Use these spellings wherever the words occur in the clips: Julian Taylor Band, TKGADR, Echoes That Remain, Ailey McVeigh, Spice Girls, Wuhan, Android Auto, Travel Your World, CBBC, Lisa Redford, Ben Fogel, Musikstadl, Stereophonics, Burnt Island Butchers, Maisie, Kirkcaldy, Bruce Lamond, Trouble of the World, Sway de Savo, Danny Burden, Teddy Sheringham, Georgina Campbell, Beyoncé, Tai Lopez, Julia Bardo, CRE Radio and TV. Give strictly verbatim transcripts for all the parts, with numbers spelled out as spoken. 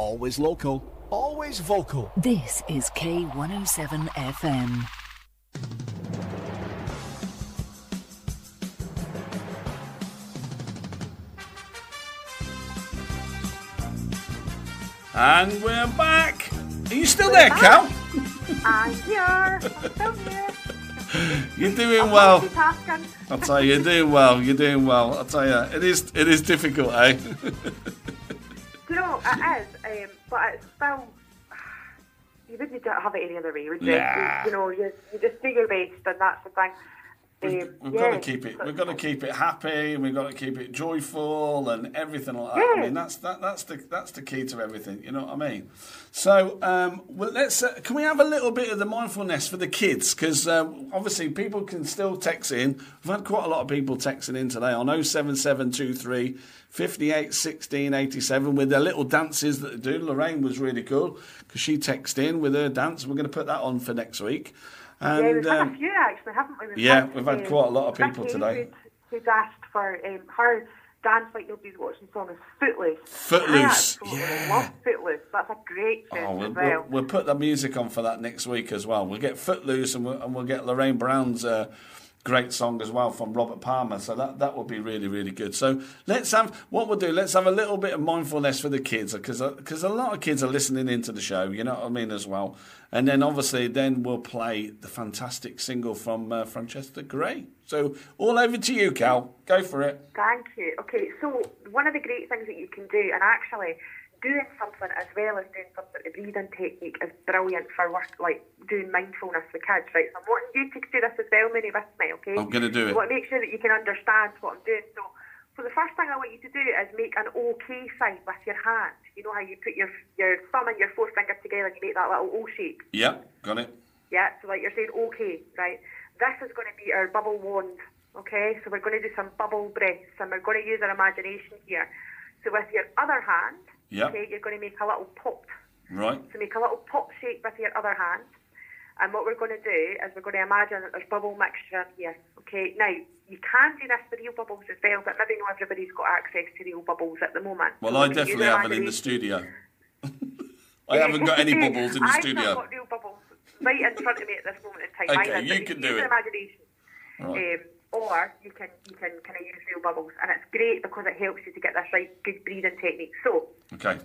always local, always vocal. This is K one oh seven F M. And we're back. Are you still we're there, back. Cal? I'm here. I'm still here. You're doing I'm well. I'll tell you, you're doing well. You're doing well. I'll tell you, it is it is difficult, eh? You know, it is, um, but it's still. You wouldn't have it any other way, would you? Nah. You know, you, you just do your best, and that's the thing. Um, we've yeah, got to keep it. We've got to keep it happy. We've got to keep it joyful and everything like that. Yeah. I mean, that's that. That's the that's the key to everything. You know what I mean? So, um, well, let's. Uh, can we have a little bit of the mindfulness for the kids? Because um, obviously, people can still text in. We've had quite a lot of people texting in today on oh seven seven two three, five eight, one six, eight seven with their little dances that they do. Lorraine was really cool because she texted in with her dance. We're going to put that on for next week. And, yeah, we've had um, a few actually, haven't we? We've yeah, had, we've had um, quite a lot of people today. Who's asked for um, her dance like nobody's watching song is Footloose. Footloose, I yeah. love Footloose. That's a great thing oh, we'll, as well. We'll, we'll put the music on for that next week as well. We'll get Footloose and we'll, and we'll get Lorraine Brown's uh, great song as well from Robert Palmer. So that, that will be really, really good. So let's have, what we'll do, let's have a little bit of mindfulness for the kids because because a lot of kids are listening into the show, you know what I mean, as well. And then, obviously, then we'll play the fantastic single from uh, Francesca Gray. So, all over to you, Cal. Go for it. Thank you. Okay, so one of the great things that you can do, and actually doing something as well as doing something, the breathing technique is brilliant for work, like doing mindfulness with kids, right? So I'm wanting you to do this as well, Minnie, with me, okay? I'm going to do it. I want to make sure that you can understand what I'm doing. So, so the first thing I want you to do is make an okay sign with your hand. You know how you put your your thumb and your forefinger together and you make that little O shape? Yeah, got it. Yeah, so like you're saying okay, right? This is going to be our bubble wand, okay? So we're going to do some bubble breaths and we're going to use our imagination here. So with your other hand, yep. okay, you're going to make a little pop. Right. So make a little pop shape with your other hand. And what we're going to do is we're going to imagine that there's bubble mixture in here. Okay, now, you can do this with real bubbles as well, but maybe not everybody's got access to real bubbles at the moment. Well, so I definitely haven't in the studio. I haven't got any bubbles in the I've studio. I've not got real bubbles right in front of me at this moment in time. Okay, I you can do it. Imagination. Right. Um, or you can you can kind of use real bubbles, and it's great because it helps you to get this right good breathing technique. So, okay.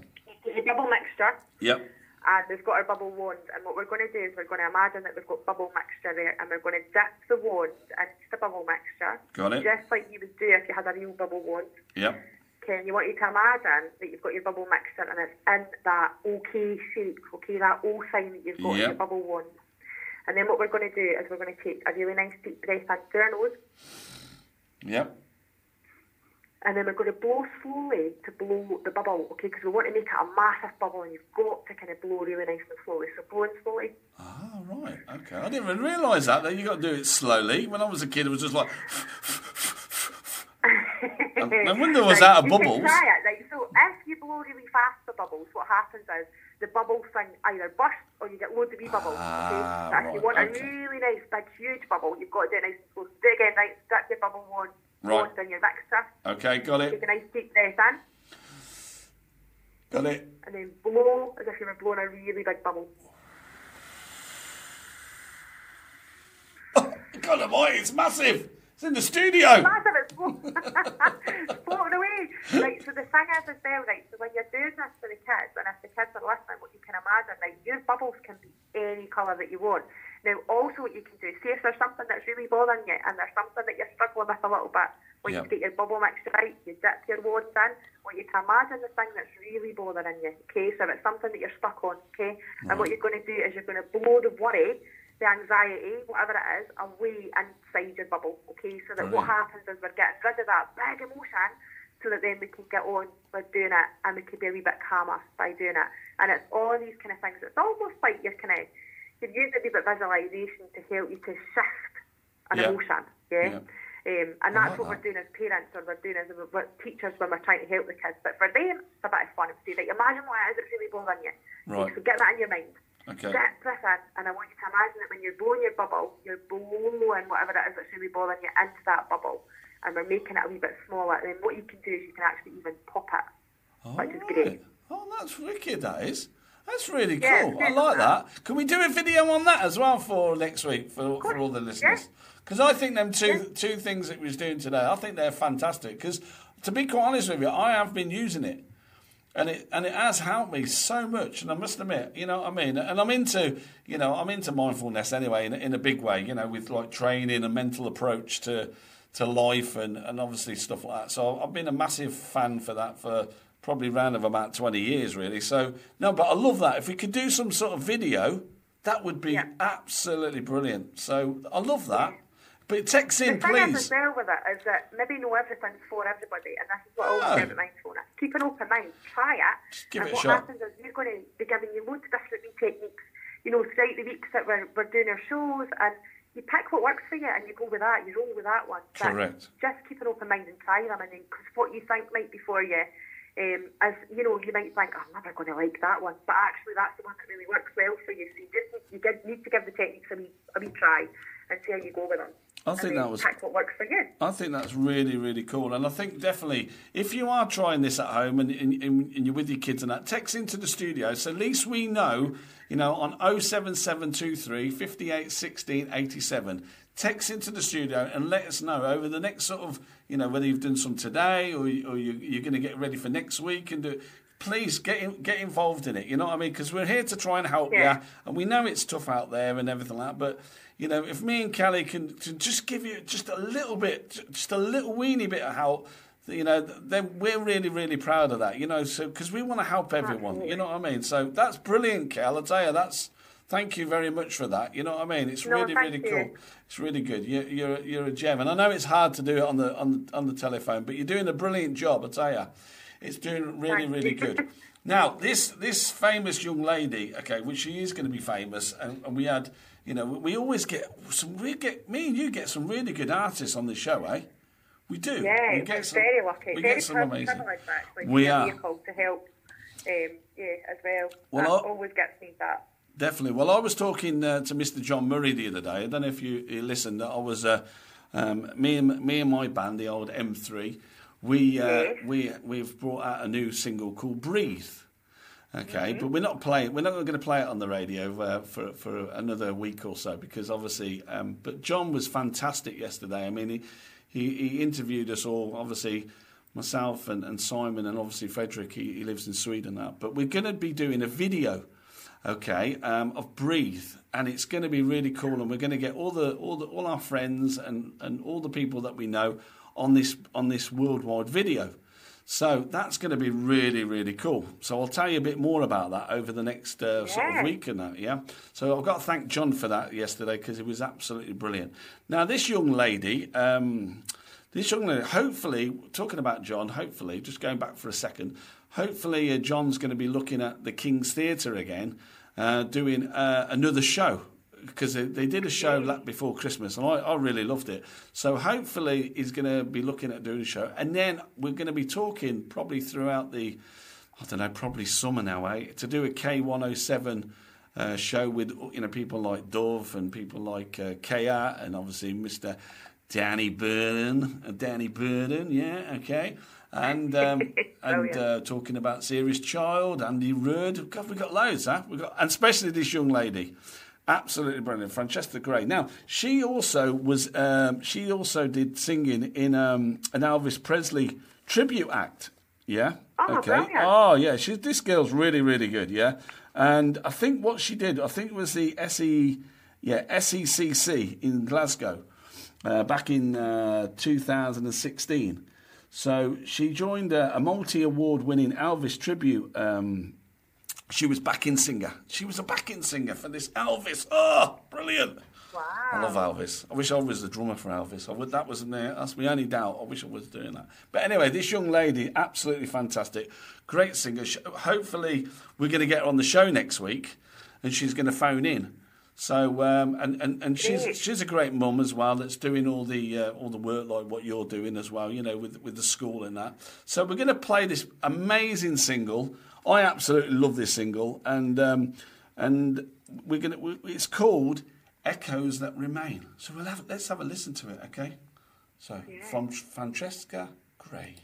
It's a bubble mixture. Yep. And we've got our bubble wand, and what we're going to do is we're going to imagine that we've got bubble mixture there, and we're going to dip the wand into the bubble mixture. Got it. Just like you would do if you had a real bubble wand. Yep. Okay, and you want you to imagine that you've got your bubble mixture, and it's in that OK shape, okay, that O sign that you've got yep. in your bubble wand. And then what we're going to do is we're going to take a really nice deep breath in through our nose. Yep. And then we're going to blow slowly to blow the bubble, okay? Because we want to make it a massive bubble, and you've got to kind of blow really nice and slowly. So blowing slowly. Ah, right. Okay. I didn't even realise that. That you got to do it slowly. When I was a kid, it was just like. No wonder it was now, out of bubbles. You can try it. Like, so if you blow really fast the bubbles, what happens is the bubble thing either bursts or you get loads of wee bubbles. Ah, okay? So right, if you want okay. a really nice, big, huge bubble, you've got to do it nice and slow. Do it again, right? Stick your bubble wand. Right. Your mixture. Okay, got it. Take a nice deep breath in. Got it. And then blow as if you were blowing a really big bubble. Oh, God, boy, it's massive. It's in the studio. It's massive. It's floating, it's floating away. Right, so the thing is as well, right, so when you're doing this for the kids, and if the kids are listening, what you can imagine, like, your bubbles can be any colour that you want. Now, also what you can do, see if there's something that's really bothering you and there's something that you're struggling with a little bit, when yep. you get your bubble mixture right, you dip your wands in, what you can imagine the thing that's really bothering you, okay? So if it's something that you're stuck on, okay? Right. And what you're going to do is you're going to blow the worry, the anxiety, whatever it is, away inside your bubble, okay? So that right. what happens is we're getting rid of that big emotion so that then we can get on with doing it and we can be a wee bit calmer by doing it. And it's all these kind of things. It's almost like you're kind of, you've used a wee bit of visualisation to help you to shift an yeah. emotion, yeah? yeah. Um, and that's like what that. we're doing as parents, or we're doing as we're teachers when we're trying to help the kids. But for them, it's a bit of fun. It's like, imagine what it is that's really bothering you. Right. So get that in your mind. Okay. Get this in, and I want you to imagine that when you're blowing your bubble, you're blowing whatever it is that's really bothering you into that bubble, and we're making it a wee bit smaller. And then what you can do is you can actually even pop it, oh, which is great. Oh, that's wicked, that is. That's really cool. Yeah, I like that. that. Can we do a video on that as well for next week for, for all the listeners? Because yeah. I think them two yeah. two things that we was doing today, I think they're fantastic. Because to be quite honest with you, I have been using it, and it and it has helped me so much. And I must admit, you know what I mean. And I'm into you know I'm into mindfulness anyway in, in a big way. You know, with like training and mental approach to to life and and obviously stuff like that. So I've been a massive fan for that for. Probably round of about twenty years, really. So, no, but I love that. If we could do some sort of video, that would be yeah. absolutely brilliant. So, I love that. Yeah. But text in, the please. The thing as well with it is that maybe no everything's for everybody, and this is what oh. all everything's for. Keep an open mind. Try it. Just give and it a shot. And what happens is you're going to be giving you loads of different techniques, you know, throughout the weeks that we're, we're doing our shows, and you pick what works for you and you go with that, you roll with that one. But correct. Just keep an open mind and try them, and then, because what you think might be for you... Um, as you know, you might think, oh, I'm never going to like that one, but actually that's the one that really works well for you. So you just you get, need to give the techniques a wee, a wee try and see how you go with them. I think that was what works for you. I think that's really, really cool, and I think definitely if you are trying this at home and, and, and you're with your kids and that, text into the studio. So at least we know, you know, on oh seven seven two three, five eight one six eight seven. Text into the studio and let us know over the next sort of, you know, whether you've done some today or, or you, you're going to get ready for next week and do. Please get in, get involved in it. You know what I mean? Because we're here to try and help yeah. you, and we know it's tough out there and everything like that. But you know, if me and Kelly can just give you just a little bit, just a little weeny bit of help, you know, then we're really, really proud of that. You know, so because we want to help everyone. Absolutely. You know what I mean? So that's brilliant, Kel. I tell you, that's. Thank you very much for that. You know what I mean? It's no, really, really you. cool. It's really good. You, you're you're a gem, and I know it's hard to do it on the on the, on the telephone, but you're doing a brilliant job. I tell you, it's doing really, Thank really you. good. Now, this this famous young lady, okay, which she is going to be famous, and, and we had, you know, we always get some. We get me and you get some really good artists on this show, eh? We do. Yeah, we get some, very lucky. We very get some amazing. Actually, we are to help, um, yeah, as well. Well, I always get me that. Definitely. Well, I was talking uh, to Mister John Murray the other day. I don't know if you, you listened. I was uh, um, me and me and my band, the old M three. We uh, we we've brought out a new single called "Breathe." Okay, mm-hmm. but we're not playing. We're not going to play it on the radio uh, for for another week or so because obviously. Um, but John was fantastic yesterday. I mean, he he, he interviewed us all. Obviously. Myself and, and Simon and obviously Frederick. He, he lives in Sweden now. But we're going to be doing a video. Okay, um, of Breathe, and it's going to be really cool, and we're going to get all the all the all our friends and, and all the people that we know on this on this worldwide video. So that's going to be really really cool. So I'll tell you a bit more about that over the next uh, yeah. sort of week and that. Yeah. So I've got to thank John for that yesterday because it was absolutely brilliant. Now this young lady, um, this young lady, hopefully talking about John. Hopefully, just going back for a second. Hopefully, uh, John's going to be looking at the King's Theatre again, uh, doing uh, another show, because they, they did a show like before Christmas, and I, I really loved it. So hopefully, he's going to be looking at doing a show. And then we're going to be talking probably throughout the, I don't know, probably summer now, eh? To do a K one oh seven uh, show with, you know, people like Dove and people like uh, K R and obviously Mister Danny Burden. Uh, Danny Burden, yeah, okay. And um, and uh, talking about Serious Child, Andy Rudd. God, we've got loads, huh? We've got, and especially this young lady, absolutely brilliant, Francesca Gray. Now she also was um, she also did singing in um, an Elvis Presley tribute act. Yeah. Oh, okay. Brilliant. Oh, yeah. She's this girl's really really good. Yeah. And I think what she did, I think it was the S E, yeah, S E C C in Glasgow, uh, back in uh, two thousand sixteen. So she joined a, a multi-award-winning Elvis tribute. Um, she was backing singer. She was a backing singer for this Elvis. Oh, brilliant! Wow. I love Elvis. I wish I was the drummer for Elvis. I would. That was my, that's my only doubt. I wish I was doing that. But anyway, this young lady, absolutely fantastic, great singer. She, hopefully, we're going to get her on the show next week, and she's going to phone in. So um, and, and, and she's she's a great mum as well. That's doing all the uh, all the work like what you're doing as well. You know, with with the school and that. So we're going to play this amazing single. I absolutely love this single, and um, and we're going to. It's called "Echoes That Remain." So we'll have let's have a listen to it, okay? So yeah. From Francesca Gray.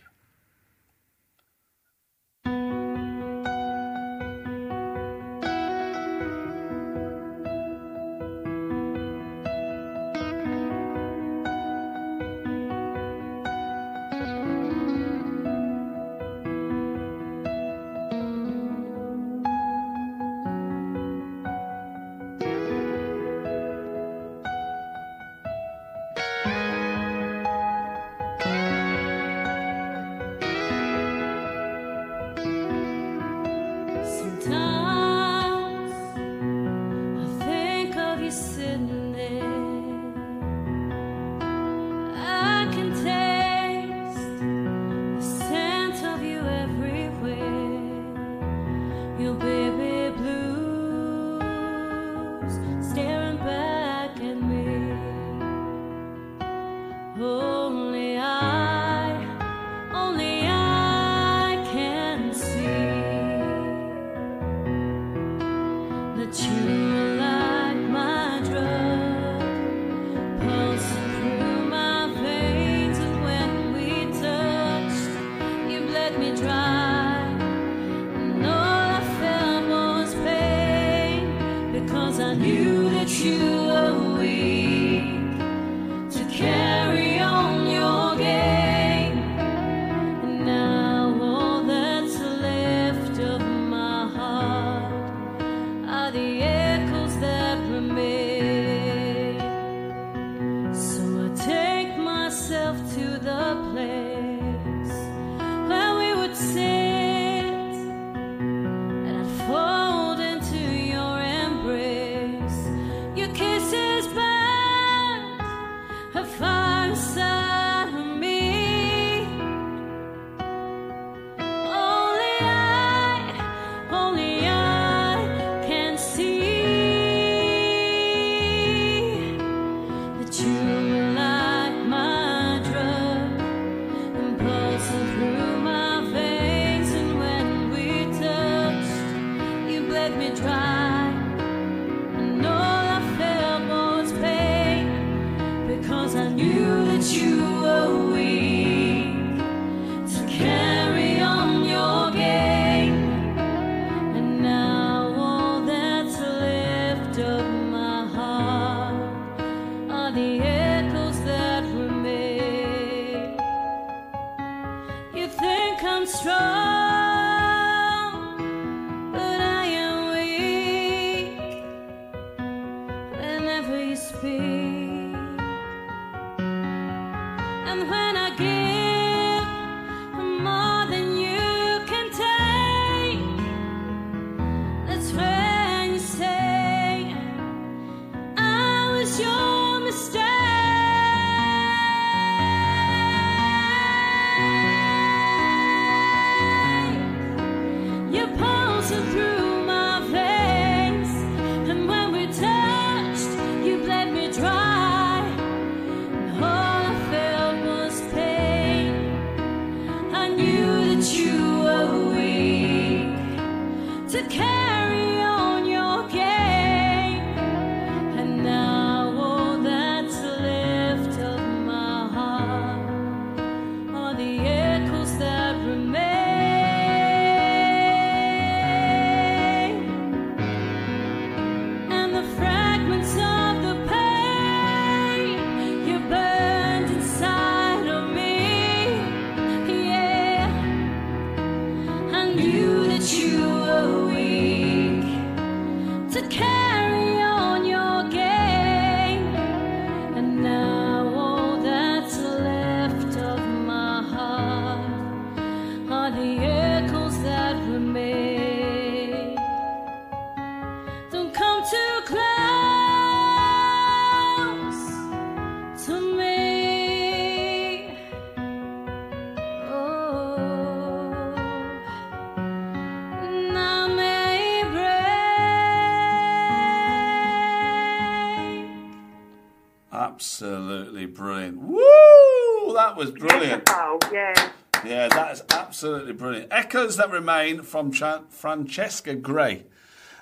Absolutely brilliant. Woo! That was brilliant. Oh, yeah. Yeah, that is absolutely brilliant. Echoes That Remain from Ch- Francesca Gray.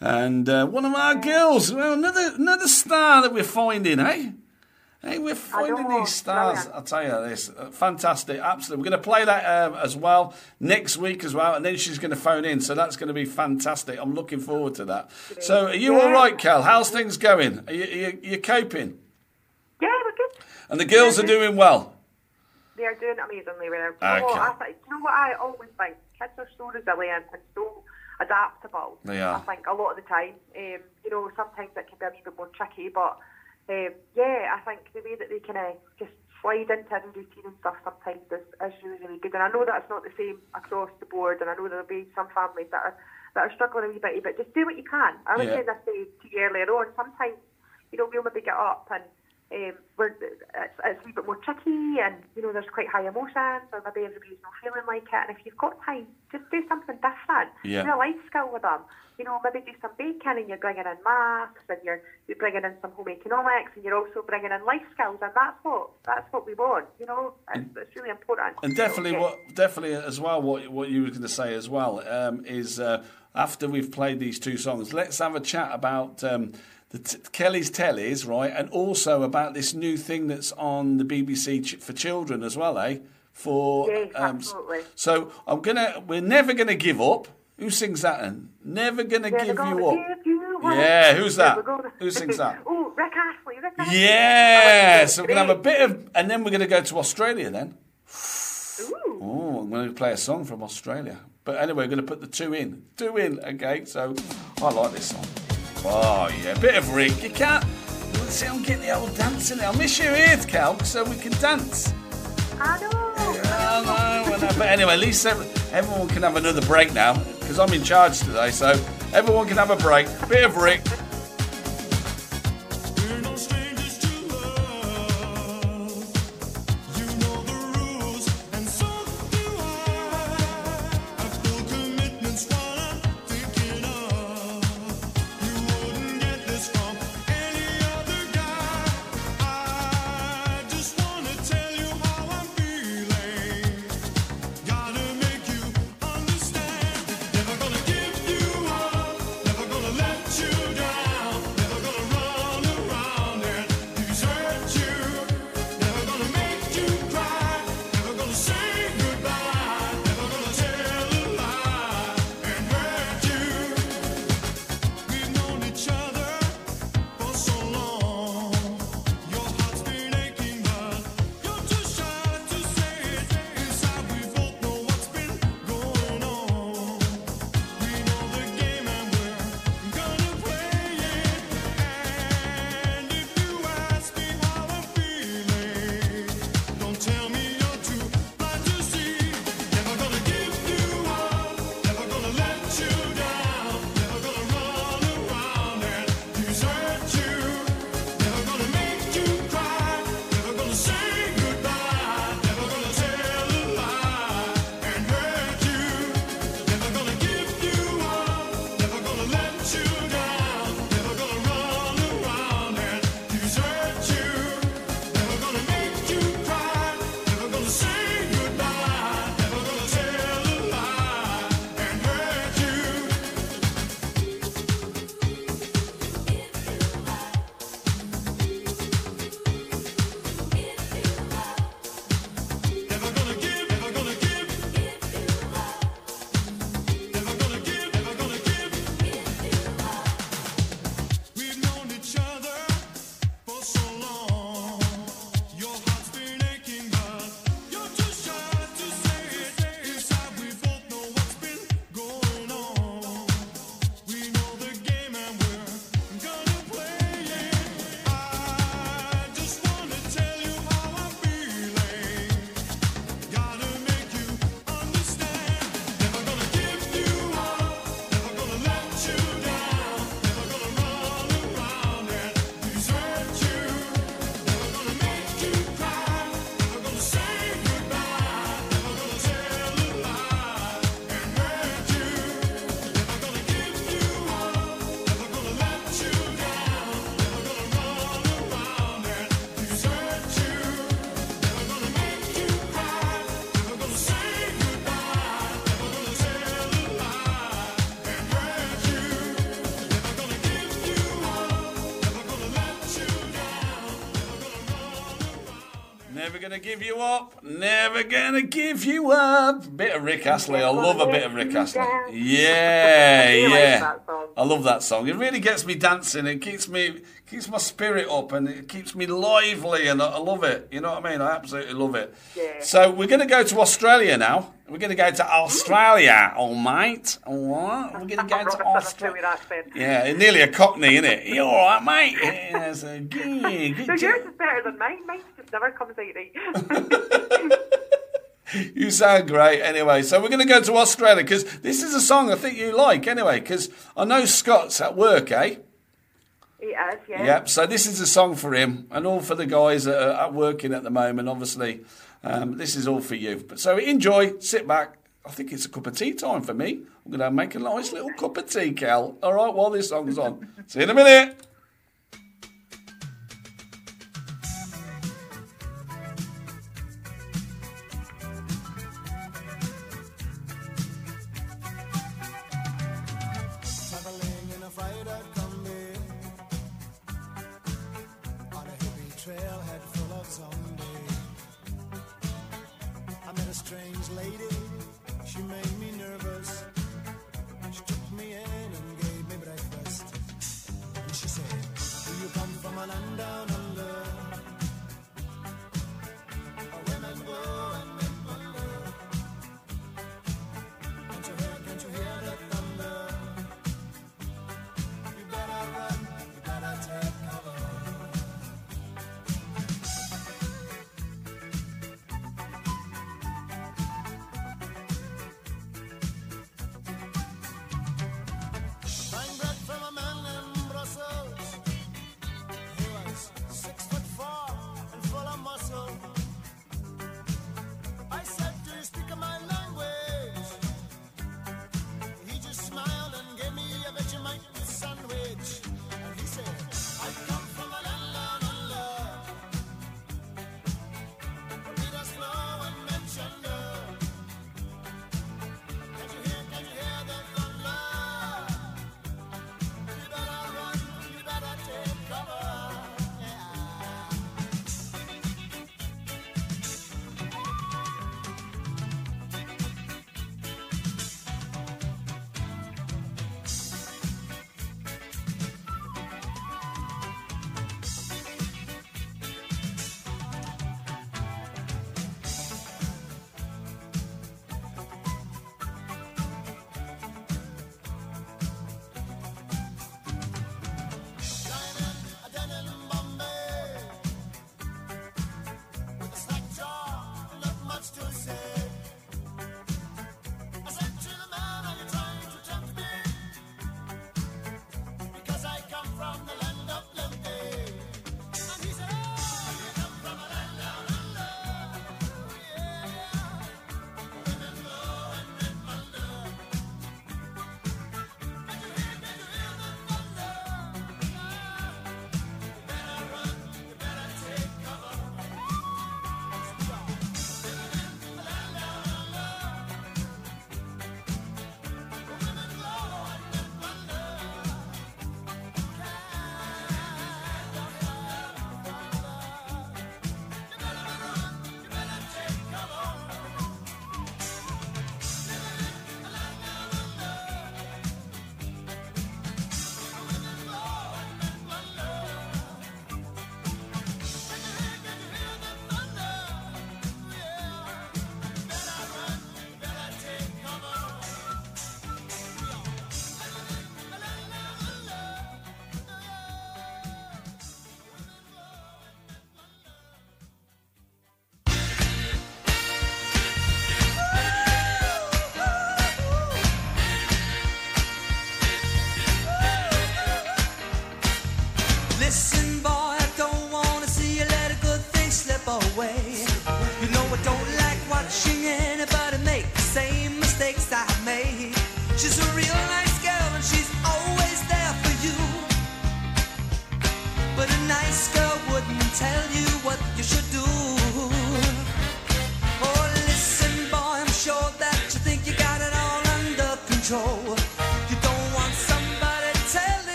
And uh, one of our girls, well, another another star that we're finding, eh? Hey, we're finding these stars. I'll tell you this. Fantastic. Absolutely. We're going to play that um, as well next week as well. And then she's going to phone in. So that's going to be fantastic. I'm looking forward to that. So are you yeah. all right, Kel? How's things going? Are you, are you, are you coping? Yeah, we're good. And the girls are doing well? They are doing amazingly well. Okay. Oh, I think, you know what I always think? Kids are so resilient and so adaptable. They are. I think a lot of the time. Um, you know, sometimes it can be a little bit more tricky, but... Um, yeah, I think the way that they kind of just slide into a routine and stuff sometimes is, is really, really good. And I know that's not the same across the board, and I know there'll be some families that are that are struggling a wee bit, but just do what you can. I was saying this to you earlier on, sometimes, you know, we'll maybe get up and um, we're, it's, it's a wee bit more tricky and, you know, there's quite high emotions or maybe everybody's not feeling like it. And if you've got time, just do something different. Yeah. Do a life skill with them. You know, maybe do some baking and you're bringing in maths and you're, you're bringing in some home economics and you're also bringing in life skills, and that's what that's what we want, you know. It's, it's really important. And definitely, what definitely as well, what what you were going to say as well um, is uh, after we've played these two songs, let's have a chat about um, the t- Kelly's Tellies, right, and also about this new thing that's on the B B C ch- for children as well, eh? For yes, um, absolutely. So I'm gonna, we're never gonna give up. Who sings that then? Never Gonna yeah, Give You Up. Give you yeah, who's that? Gonna... Who sings that? Oh, Rick Astley. Rick Astley. Yeah, oh, so great. We're going to have a bit of... And then we're going to go to Australia then. Ooh. Oh, I'm going to play a song from Australia. But anyway, we're going to put the two in. Two in, okay? So I like this song. Oh, yeah, a bit of Rick. You can't... See, I'm getting the old dancing there. I'll miss you here, Cal, so we can dance. I know. I know. I know. But anyway, at least everyone can have another break now. Because I'm in charge today, so everyone can have a break. Bit of Rick. Never gonna give you up, never gonna give you up. Bit of Rick Astley, I love a bit of Rick Astley. Yeah, yeah. I love that song. It really gets me dancing. It keeps me, keeps my spirit up, and it keeps me lively. And I love it. You know what I mean? I absolutely love it. Yeah. So we're gonna go to Australia now. We're gonna go to Australia, all mate. All right. We're gonna go to Australia. Yeah, nearly a Cockney, isn't it? You all right, mate? Yeah, so yeah, good so yours is better than mine. Mine never comes out right. You sound great. Anyway, so we're going to go to Australia because this is a song I think you like anyway, because I know Scott's at work, eh? He is, yeah. Yep, so this is a song for him and all for the guys that are at working at the moment, obviously. Um, this is all for you. But so enjoy, sit back. I think it's a cup of tea time for me. I'm going to make a nice little cup of tea, Cal. All right, while this song's on. See you in a minute.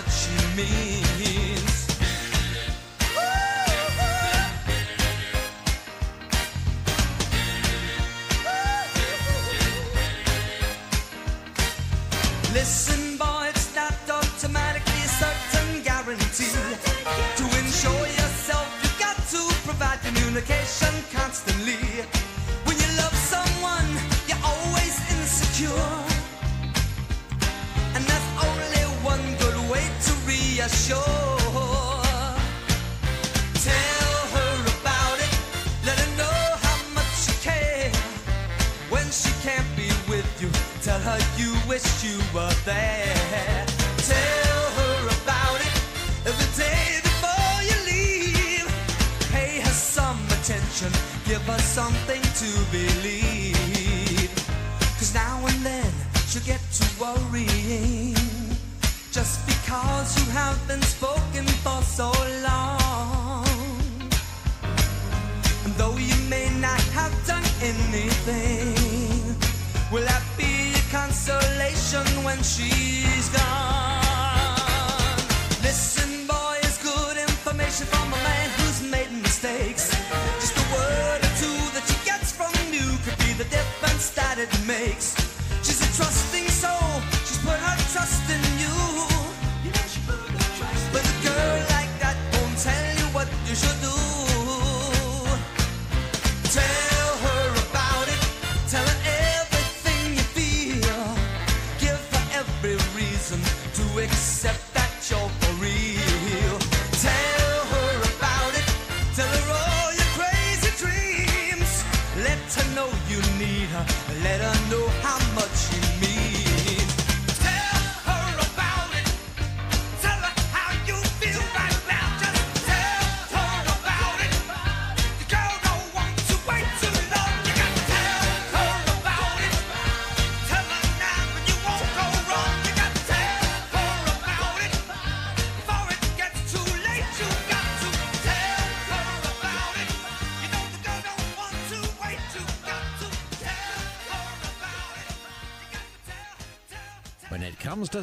She means. Ooh, ooh. Listen, boy, it's not automatically a certain guarantee. To ensure yourself, you've got to provide communication constantly. When you love someone, you're always insecure. And that's only one good way to reassure. Tell her about it, let her know how much you care. When she can't be with you, tell her you wish you were there. Tell her about it every day before you leave. Pay her some attention, give her something to believe. Cause now and then she'll get to worrying, just because you haven't spoken for so long. And though you may not have done anything, will that be a consolation when she's gone? Listen, boy, it's good information from a man who's made mistakes. Just a word or two that she gets from you could be the difference that it makes. She's a trusting soul, she's put her trust in you. But a girl like that won't tell you what you should do. Tell her about it, tell her everything you feel. Give her every reason to accept that you're for real. Tell her about it, tell her all your crazy dreams. Let her know you need her, let her know how much you mean. Tell her about it, tell her how you feel right now. Just tell her about it. The girl don't want to wait too long. You gotta tell her about it. Tell her now and you won't go wrong. You gotta tell her about it. Before it gets too late, you got to tell her about it. You know the girl don't want to wait, you got to tell her about it. You gotta tell, tell, tell. When it comes to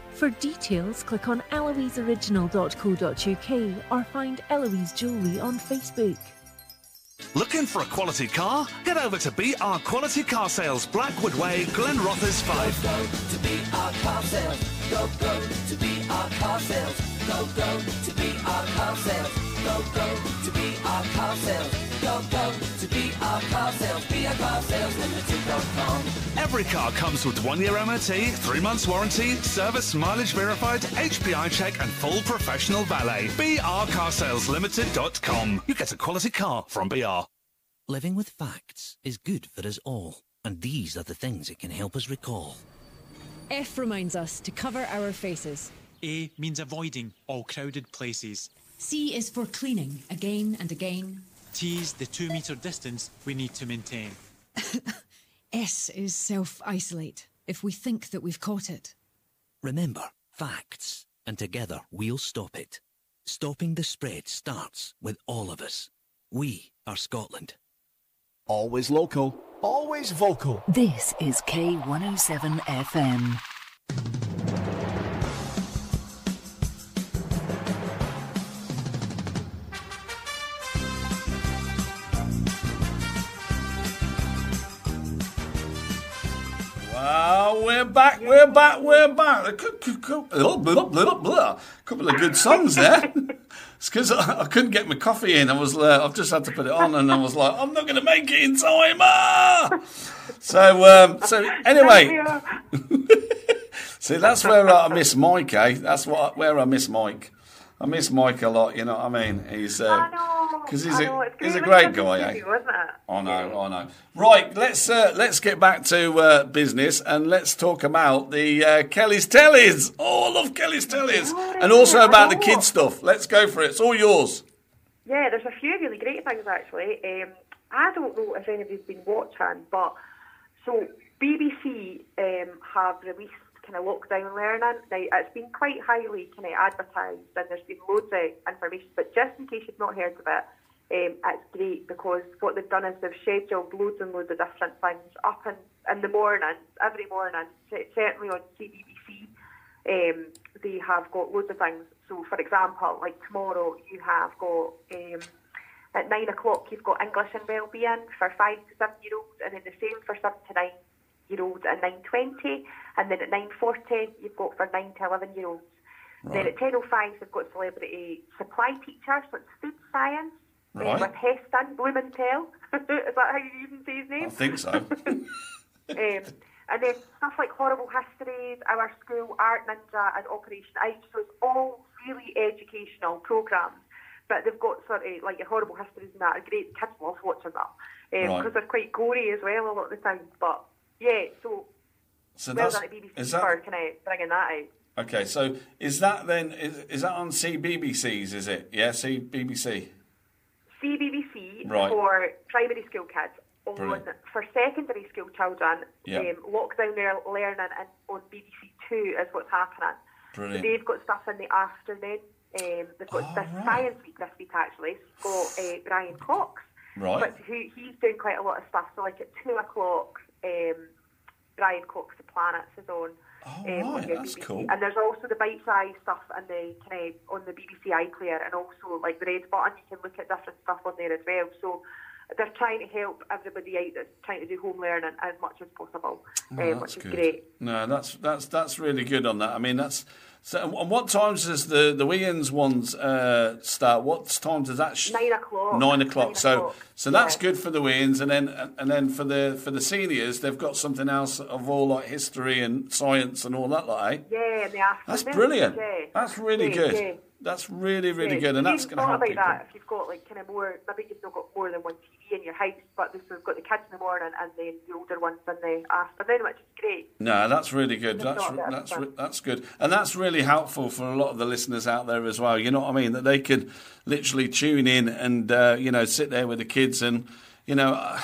For details, click on eloise original dot co dot uk or find Eloise Jewellery on Facebook. Looking for a quality car? Get over to B R Quality Car Sales, Blackwood Way, Glenrothes five. Go, go to B R Car Sales. Go, go to B R Car Sales. Go, go to B R Car Sales. Go, go to B R Car Sales. Go, go to B R Car Sales. B R Car Sales Limited dot com. Every car comes with one-year M O T, three months warranty, service mileage verified, H P I check and full professional valet. B R Car Sales Limited dot com. You get a quality car from B R. Living with facts is good for us all, and these are the things it can help us recall. F reminds us to cover our faces. A means avoiding all crowded places. C is for cleaning again and again. T's the two metre distance we need to maintain. S is self-isolate, if we think that we've caught it. Remember, facts, and together we'll stop it. Stopping the spread starts with all of us. We are Scotland. Always local, always vocal. This is K one oh seven F M. Wow, we're back, we're back, we're back. A couple of good songs there. It's because I, I couldn't get my coffee in. I was, uh, I've just had to put it on, and I was like, I'm not going to make it in time. Ah! So, um, so anyway, see, that's where I miss Mike, eh? That's what, where I miss Mike. I miss Mike a lot, you know what I mean? He's uh, because he's, he's a great guy, eh? I know, I know. Right, let's uh, let's get back to uh, business and let's talk about the uh, Kelly's Tellies. Oh, I love Kelly's Tellies, and also about the kids stuff. Let's go for it. It's all yours. Yeah, there's a few really great things actually. Um, I don't know if anybody's been watching, but so B B C um, have released kind of lockdown learning. Now, it's been quite highly kind of advertised and there's been loads of information, but just in case you've not heard of it, um, it's great because what they've done is they've scheduled loads and loads of different things up in, in the morning, every morning, certainly on C B B C. Um, they have got loads of things. So, for example, like tomorrow you have got... Um, At nine o'clock, you've got English and Wellbeing for five to seven-year-olds, and then the same for seven to nine-year-olds at nine twenty, and then at nine forty, you've got for nine to eleven-year-olds. Right. Then at ten o five, they've got Celebrity Supply Teacher, so it's food science right. um, with Heston Blumenthal. Is that how you even say his name? I think so. um, and then stuff like Horrible Histories, Our School, Art Ninja, and Operation Ice. So it's all really educational programmes. But they've got sort of like your Horrible Histories and that are great. Kids love watching that because um, right. they're quite gory as well a lot of the time. But yeah, so, so well that's, done at B B C is that, for kind of bringing that out. Okay, so is that then is, is that on C B B Cs? Is it yeah? C B B C. C B B C right. for primary school kids. On Brilliant. For secondary school children, yep. um, lockdown learning and on B B C Two is what's happening. Brilliant. So they've got stuff in the afternoon. Um, they've got oh, this right. science week this week actually. It's got uh, Brian Cox, right? But who, he's doing quite a lot of stuff. So like at two o'clock, um, Brian Cox, The Planets is on. Oh um, right, on that's B B C. Cool. And there's also the bite-sized stuff and the kind of on the B B C iPlayer, and also like the red button. You can look at different stuff on there as well. So they're trying to help everybody out that's trying to do home learning as much as possible, oh, um, which is good. Great. No, that's that's that's really good on that. I mean that's. So, and what times does the the weekends ones uh, start? What times does that? Sh- Nine o'clock. Nine o'clock. Nine so, o'clock. so that's yeah. good for the weekends, and then and then for the for the seniors, they've got something else of all like history and science and all that, like. Yeah, in the afternoon. That's brilliant. Yeah. That's really yeah, good. Yeah. That's really really yeah. good, and you that's going to help about people. That if you've got like kind of more, maybe you've not got more than one T V in your house, but this we've got the kids in the morning and then the older ones in the afternoon, which is great. No, that's really good. That's re- that's re- that's good, and that's really helpful for a lot of the listeners out there as well. You know what I mean? That they could literally tune in and uh, you know sit there with the kids and you know. Uh,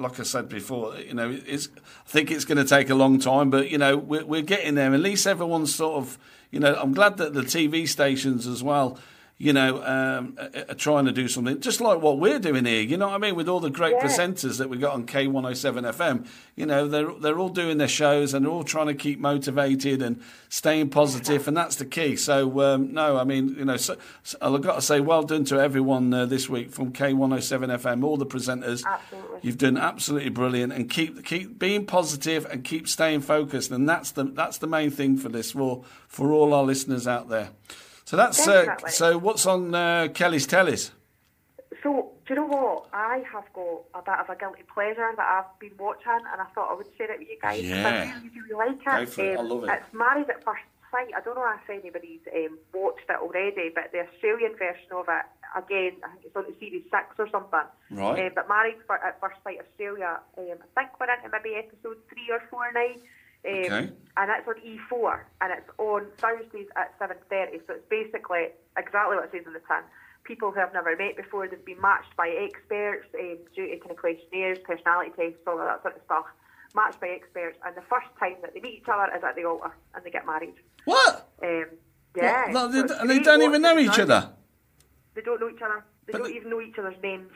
Like I said before, you know, it's, I think it's going to take a long time, but, you know, we're, we're getting there. At least everyone's sort of, you know, I'm glad that the T V stations as well, you know, um, are trying to do something, just like what we're doing here, you know what I mean, with all the great yeah. presenters that we got on K one oh seven F M. You know, they're, they're all doing their shows and they're all trying to keep motivated and staying positive, and that's the key. So, um, no, I mean, you know, so, so I've got to say well done to everyone uh, this week from K one oh seven F M, all the presenters. Absolutely. You've done absolutely brilliant, and keep keep being positive and keep staying focused, and that's the that's the main thing for this, for, for all our listeners out there. So that's uh, so. What's on uh, Kelly's Tellies? So do you know what? I have got a bit of a guilty pleasure that I've been watching, and I thought I would share it with you guys. Yeah, I really, really like it. Go um, I love it. It's Married at First Sight. I don't know if anybody's um, watched it already, but the Australian version of it, again, I think it's on the series six or something. Right. Um, but Married at First Sight Australia, um, I think we're into maybe episode three or four now. Um, okay. And it's on E four, and it's on Thursdays at seven thirty, so it's basically exactly what it says in the tin. People who have never met before, they've been matched by experts um, due to kind of questionnaires, personality tests, all of that sort of stuff, matched by experts, and the first time that they meet each other is at the altar, and they get married. What? Um, yeah. What? No, they, so they don't even know each other? They don't know each other. They but don't they... even know each other's names.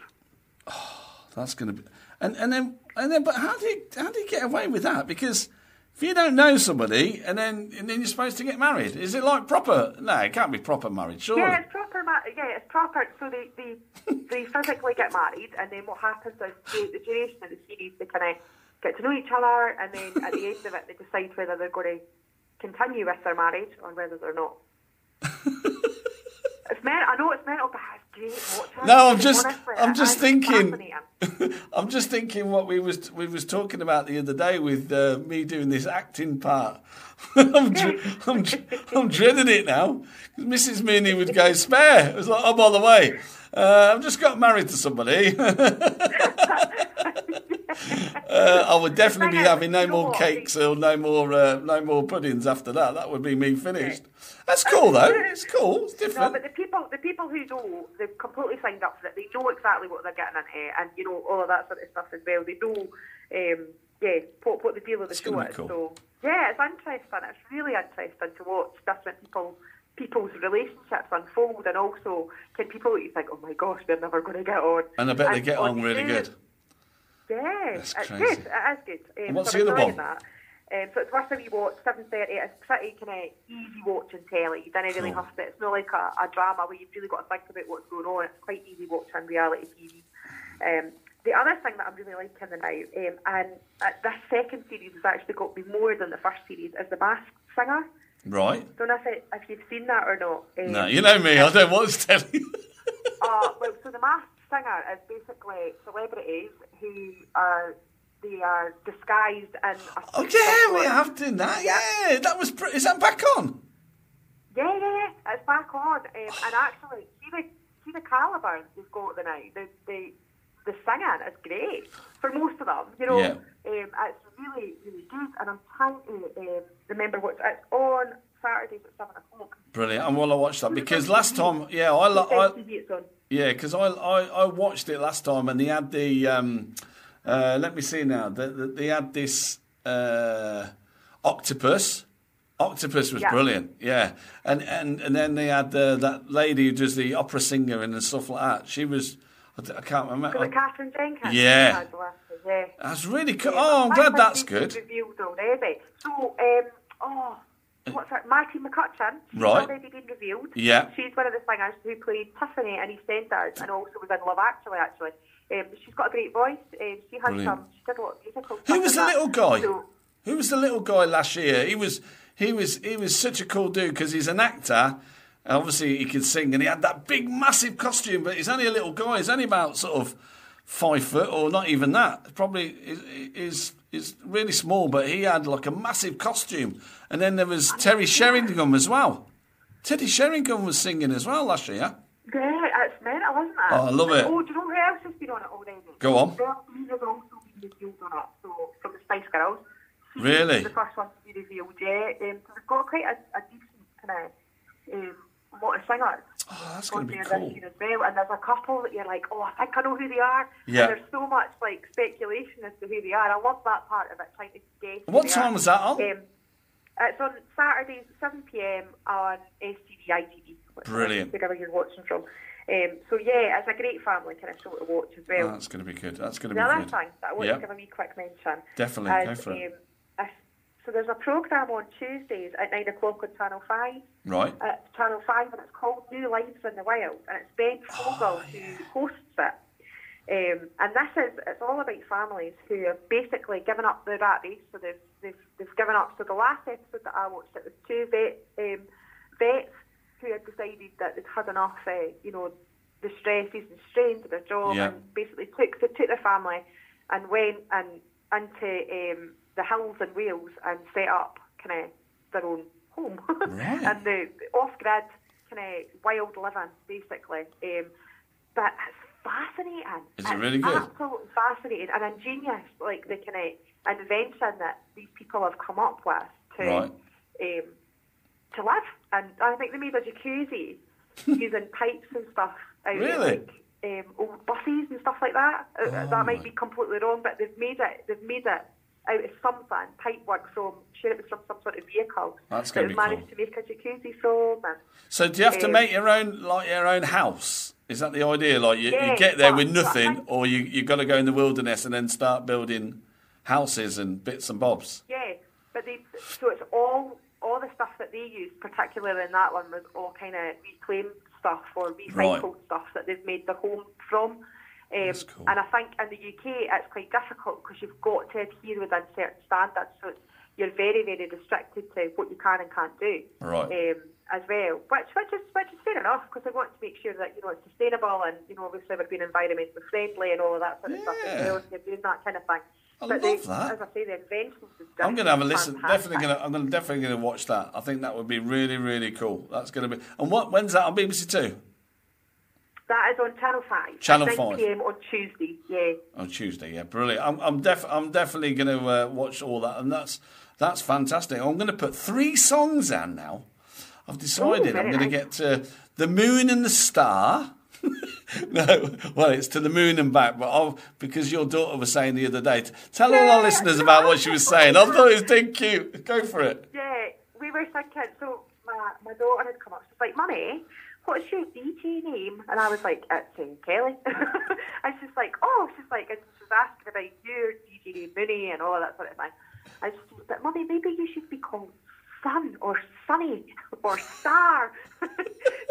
Oh, that's going to be... And, and, then, and then, but how do you, how do you get away with that? Because... If you don't know somebody, and then and then you're supposed to get married, is it like proper? No, it can't be proper marriage, surely. Yeah, it's proper. Ma- yeah, it's proper. So they they, they physically get married, and then what happens is the, the duration of the series, they kind of get to know each other, and then at the end of it, they decide whether they're going to continue with their marriage or whether they're not. It's meant. I know it's mental, but it's Do you, what time no, I'm just, I'm just thinking, I'm just thinking what we was we was talking about the other day with uh, me doing this acting part. I'm, dre- I'm, I'm dreading it now. Missus Mooney would go, spare. It was like, oh, by the way, uh, I've just got married to somebody. uh, I would definitely be having no more cakes or no more uh, no more puddings after that. That would be me finished. That's cool though. It's cool. It's different. No, but the people, the people who know, they've completely signed up for it. They know exactly what they're getting into, and you know all of that sort of stuff as well. They know, um, yeah, what, what the deal of the it's show is. Cool. So yeah, it's interesting. It's really interesting to watch different people. People's relationships unfold, and also to people that you think, oh my gosh, they're never going to get on. And I bet and they get on, on really good. Yeah, that's it's crazy. Good. It is good. Um, and what's so the other one? That. Um, so it's worth a wee watch, seven thirty. It's pretty kind of easy watching telly. You don't really cool. have to. It's not like a, a drama where you've really got to think about what's going on. It's quite easy watching reality T V. Um, the other thing that I'm really liking the now, um, and uh, this second series has actually got me more than the first series, is The Masked Singer. Right. Don't know if, it, if you've seen that or not. Um, no, you know me. I don't watch telly. uh, well, so The Masked Singer is basically celebrities who are they are disguised in. A oh yeah, we have done that. Yeah, yeah. That was. Pre- is that back on? Yeah, yeah, yeah. It's back on, um, and actually, see the see the calibre they've got the night. The the the singing is great for most of them. You know, yeah. um, it's really really good, and I'm trying to um, remember what it's on. Saturdays at seven o'clock. Brilliant, and well, I watched that because last time, yeah, I, I, I yeah, because I, I, I watched it last time, and they had the um, uh, let me see now, they, they had this uh, octopus. Octopus was yeah. brilliant, yeah, and and and then they had uh, that lady who does the opera singer and stuff like that. She was, I, I can't remember. Was it Catherine Jenkins? Yeah, yeah. That's really cool. Yeah, oh, I'm glad that's good. Revealed already. So, um, oh. What's her? Marty McCutcheon. She's right. already been revealed. Yeah. She's one of the singers who played Tiffany in EastEnders and also was in Love Actually, actually. Um, she's got a great voice. Um, she had Brilliant. some, she did a lot of musical stuff. Who was the little guy? So, who was the little guy last year? He was, he was, he was such a cool dude because he's an actor. And obviously, he could sing and he had that big, massive costume, but he's only a little guy. He's only about sort of five foot or not even that. Probably is. is It's really small, but he had like a massive costume. And then there was Terry Sheringham as well. Teddy Sheringham was singing as well last year. Yeah, it's mental, isn't it? Oh, I love it. Oh, do you know who else has been on it already? Go on. He has also been revealed on it, so from the Spice Girls. He really? The first one to be revealed, yeah. Um, so we've got quite a, a decent kind of um, lot of singers. Oh, that's going to be cool. As well. And there's a couple that you're like, oh, I think I know who they are. Yeah. And there's so much like speculation as to who they are. I love that part of it, trying to guess. What time was that on? Um, it's on Saturdays at seven p.m. on S T V I T V. Brilliant. Wherever you're watching from. Um, so, yeah, it's a great family kind of show to watch as well. Oh, that's going to be good. That's going to be good. The other thing that I want yep. to give a wee quick mention. Definitely, is, go for it. Um, So there's a programme on Tuesdays at nine o'clock on Channel five. Right. At Channel five, and it's called New Lives in the Wild. And it's Ben Fogel oh, yeah. who hosts it. Um, and this is, it's all about families who have basically given up the rat race. So they've, they've, they've given up. So the last episode that I watched, it was two vet, um, vets who had decided that they'd had enough, uh, you know, the stresses and strains of their job. Yeah. And basically took, they took their family and went and into... Um, the hills in Wales and set up kind of their own home right. and the off-grid kind of wild living basically, um, but it's fascinating. Is it really good? Absolutely fascinating and ingenious, like the kind of invention that these people have come up with to right. um, to live. And I think they made a jacuzzi using pipes and stuff out really? Of, like, um, old buses and stuff like that. Oh, that might be completely wrong, but they've made it. They've made it. Out of something, pipe work from, sure it was from some sort of vehicle. That's going to be cool. Managed to make a jacuzzi from. And, so do you have um, to make your own, like your own house? Is that the idea? Like you, yeah, you get there but, with nothing, think, or you you got to go in the wilderness and then start building houses and bits and bobs. Yeah, but they, so it's all all the stuff that they used, particularly in that one, was all kind of reclaimed stuff or recycled right. stuff that they've made the home from. Um, cool. And I think in the U K it's quite difficult because you've got to adhere within certain standards, so it's, you're very, very restricted to what you can and can't do. Right. Um, as well, which which is which is fair enough, because I want to make sure that, you know, it's sustainable, and, you know, obviously we're being environmentally friendly and all of that sort of yeah. stuff as well. They're doing that kind of thing. I but love they, that. As I say, the inventions. I'm going to have a listen. Fantastic. Definitely going. I'm gonna, definitely going to watch that. I think that would be really, really cool. That's going to be. And what? When's that on B B C Two? That is on Channel Five. Channel Five. nine p m on Tuesday. Yeah. On Tuesday, yeah, brilliant. I'm, I'm def, I'm definitely going to uh, watch all that, and that's, that's fantastic. I'm going to put three songs down now. I've decided Ooh, I'm going to get to The Moon and the Star. No, well, it's To the Moon and Back, but I'll, because your daughter was saying the other day, tell yeah, all our listeners no, about what she was saying. I thought it was dead cute. Go for it. Yeah, we were thinking, so my, my daughter had come up, she was like, Mummy, what's your D J name? And I was like, it's uh, Kelly. And she's like, oh, she's like, and she was asking about your D J name, Mooney, and all that sort of thing. And she was like, Mummy, maybe you should be called Sun or Sunny or Star.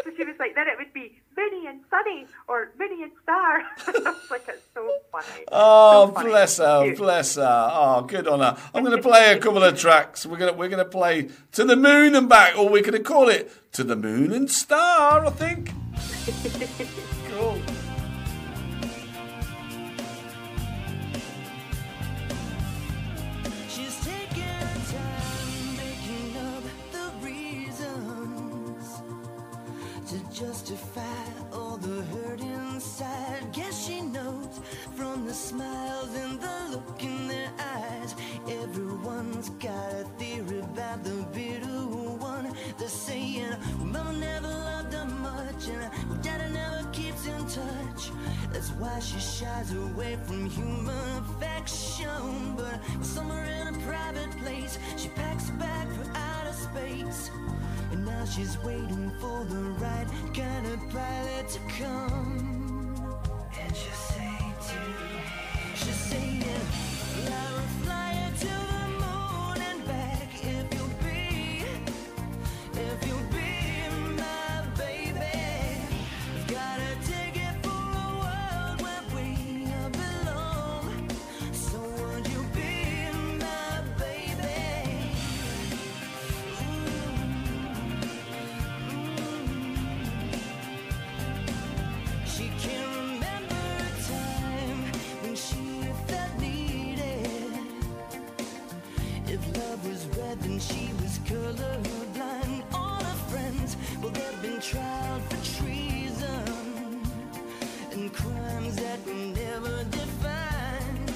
So she was like, then it would be Minnie and Sunny or Minnie and Star. I was like, it's so funny. Oh, so funny. Bless her, bless her. Oh, good on her. I'm going to play a couple of tracks. We're going to we're going to play To the Moon and Back, or we're going to call it To the Moon and Star, I think. Cool. Justify all the hurt inside. Guess she knows from the smiles and the look in their eyes. Everyone's got a theory about the bitter one. They're saying, well, Mama never loved her much, and well, Daddy never keeps in touch. That's why she shies away from human affection. But well, somewhere in a private place, she packs a bag for outer space. And now she's waiting for the right kind of pilot to come. And she'll say to me, she'll say, yeah, I will fly you to the moon and back. If you'll be, if you'll be my baby, I've got a ticket for a world where we belong. So won't you be my baby? Then she was colorblind. All her friends, well, they've been tried for treason and crimes that we never defined.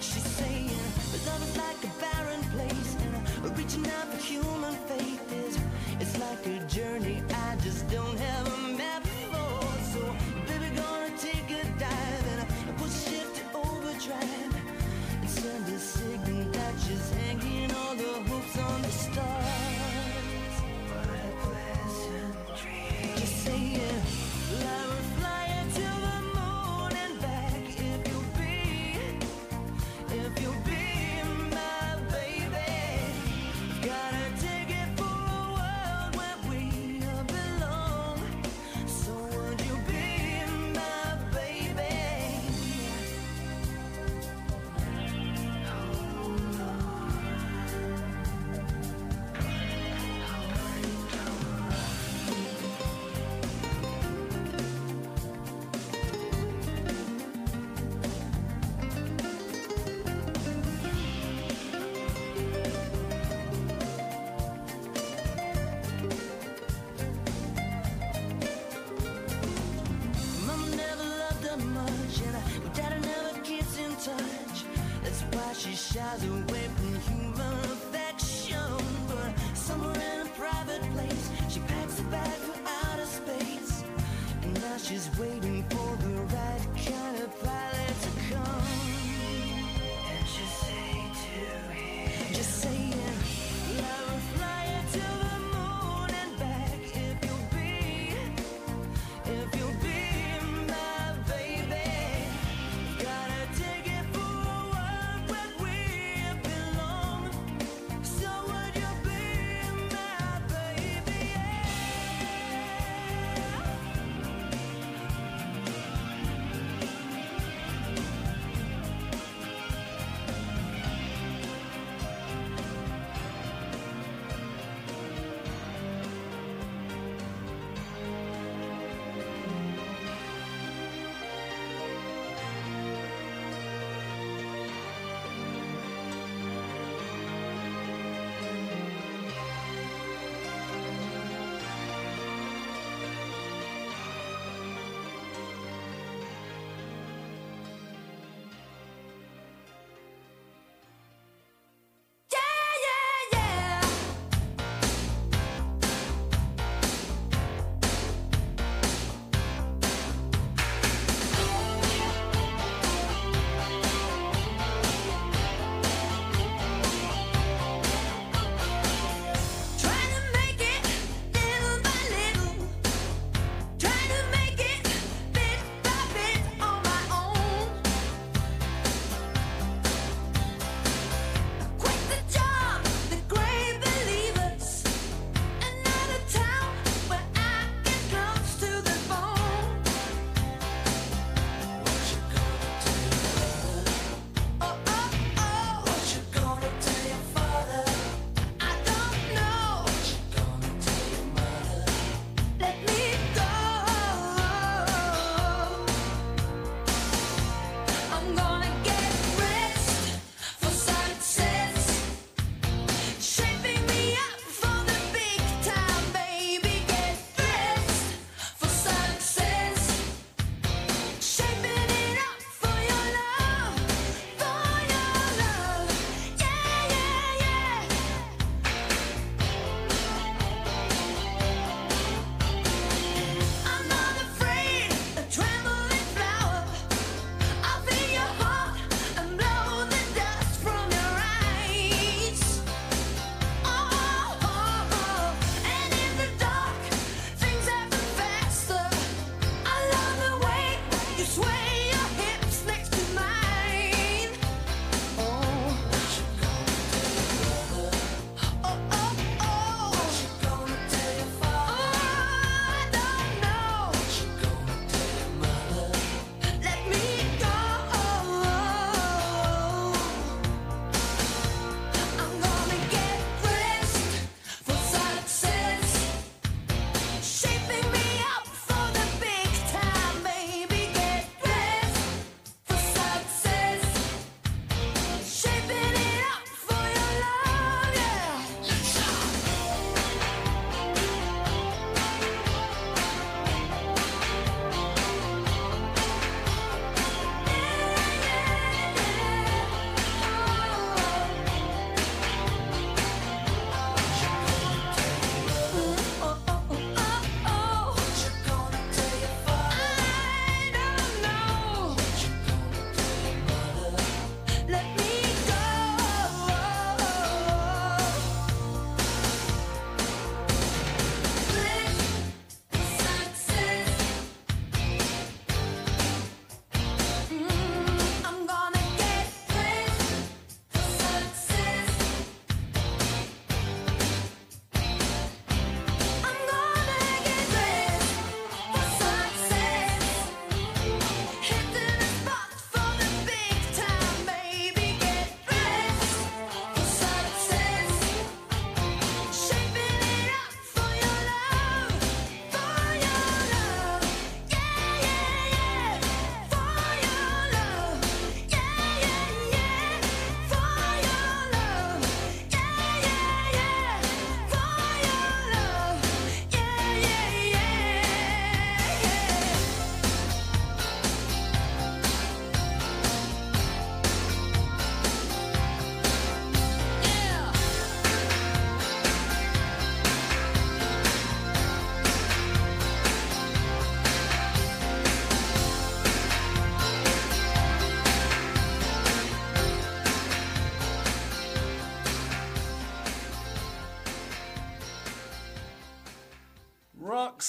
She's saying, but love is like a barren place, and reaching out for human faith is, it's like a journey I just don't have a map for. So, baby, gonna take a dive and push a shift to overdrive and send a signal that she's hanging on the on the stars, what a pleasant dream. Just saying, I will fly you to the moon and back. If you'll be, if you'll be my baby, gotta take it for a world where we belong. So would you be my baby? Oh Lord.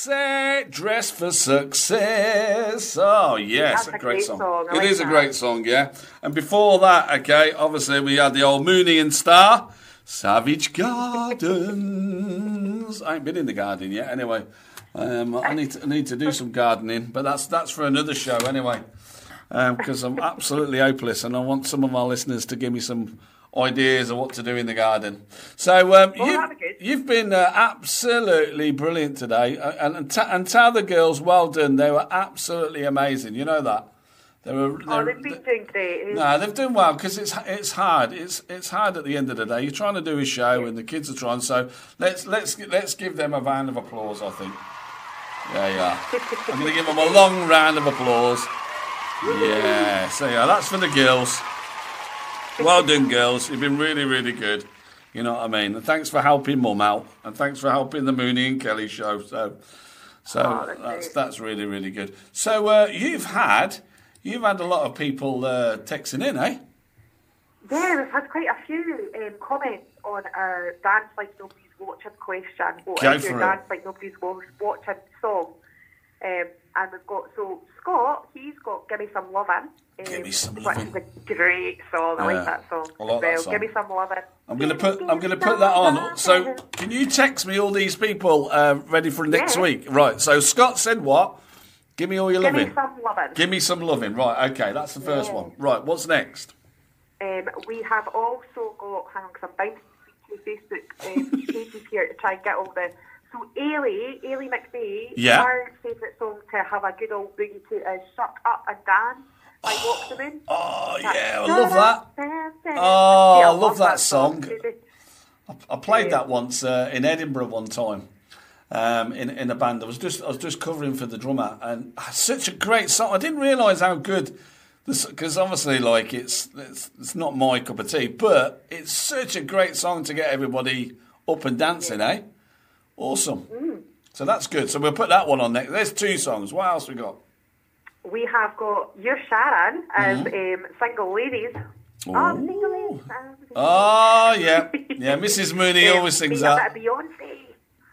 Sexy, Dress for Success. Oh, yes, a, a great song. song. It like is that. a great song, yeah. And before that, okay, obviously we had the old Mooney and Star, Savage Gardens. I ain't been in the garden yet, anyway. Um, I need to, I need to do some gardening, but that's that's for another show, anyway. Because um, I'm absolutely hopeless, and I want some of my listeners to give me some ideas of what to do in the garden. So um, well, you, you've been uh, absolutely brilliant today, and and, t- and tell the girls, well done. They were absolutely amazing. You know that they were. They, oh, they've been doing great. No, they've done well because it's it's hard. It's it's hard at the end of the day. You're trying to do a show, and the kids are trying. So let's let's let's give them a round of applause. I think. There you are. I'm going to give them a long round of applause. Yeah, so yeah, that's for the girls. Well done, girls. You've been really, really good. You know what I mean? And thanks for helping Mum out. And thanks for helping the Mooney and Kelly show. So so oh, that's, that's, that's really, really good. So uh, you've had you've had a lot of people uh, texting in, eh? Yeah, we've had quite a few um, comments on our Dance Like Nobody's Watching question. What Go is your Dance Like Nobody's Watching song? Um, and we've got, so Scott, he's got Give Me Some Lovin'. Um, Give Me Some Lovin'. Which is a great song. I yeah. like that song. I like well, that song. Give Me Some Lovin'. I'm going to put I'm gonna put that on. So can you text me all these people uh, ready for next yeah. week? Right, so Scott said what? Give me all your lovin'. Give lovin'. Me some lovin'. Give me some lovin'. Right, okay, that's the first yeah. one. Right, what's next? Um, we have also got, hang on, because I'm bound to Facebook um, pages here to try and get all the... So Ailey, Ailey McVeigh, yeah. her favourite song to have a good old boogie to is Shut Up and Dance by oh, Walk the Moon. Oh, That's yeah, I love that. that. Oh, yeah, I, I love, love that, that song. song. I played yeah. that once uh, in Edinburgh one time um, in, in a band. I was just I was just covering for the drummer, and such a great song. I didn't realise how good, because obviously like it's, it's it's not my cup of tea, but it's such a great song to get everybody up and dancing, yeah. eh? Awesome. Mm. So that's good. So we'll put that one on next. There's two songs. What else we got? We have got You're Sharon as mm-hmm. um, Single Ladies. Ooh. Oh, Single Ladies. Oh, yeah. Yeah, Missus Mooney yeah, always sings that. Bit of Beyonce.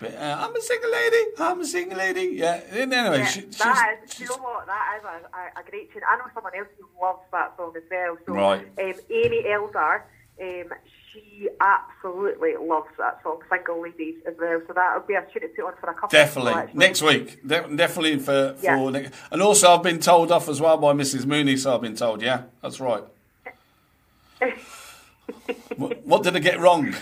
But, uh, I'm a single lady. I'm a single lady. Yeah. Anyway, yeah, she, she's, that is, she's... You know what? That is a, a, a great tune. I know someone else who loves that song as well. So, right. Um, Amy Eldar, um, she absolutely loves that song, Single Ladies, as well. So that would be a tune to put on for a couple definitely. of Definitely. Next week. De- definitely for, for yeah. next. And also, I've been told off as well by Missus Mooney, so I've been told, yeah, that's right. what, what did I get wrong?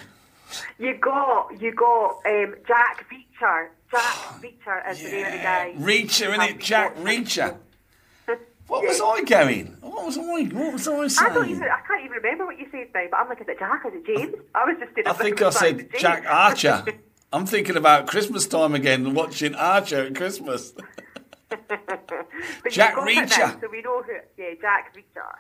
You got, you got um, Jack Reacher. Jack Reacher is yeah. the name of the guy. Reacher, innit? Jack Reacher. What yeah. was I going? What was I? What was I saying? I don't even. I can't even remember what you said now. But I'm looking at Jack. Is it James? I was just. Doing I think I said Jack Archer. I'm thinking about Christmas time again, watching Archer at Christmas. Jack Reacher. Now, so we know who. Yeah, Jack Reacher.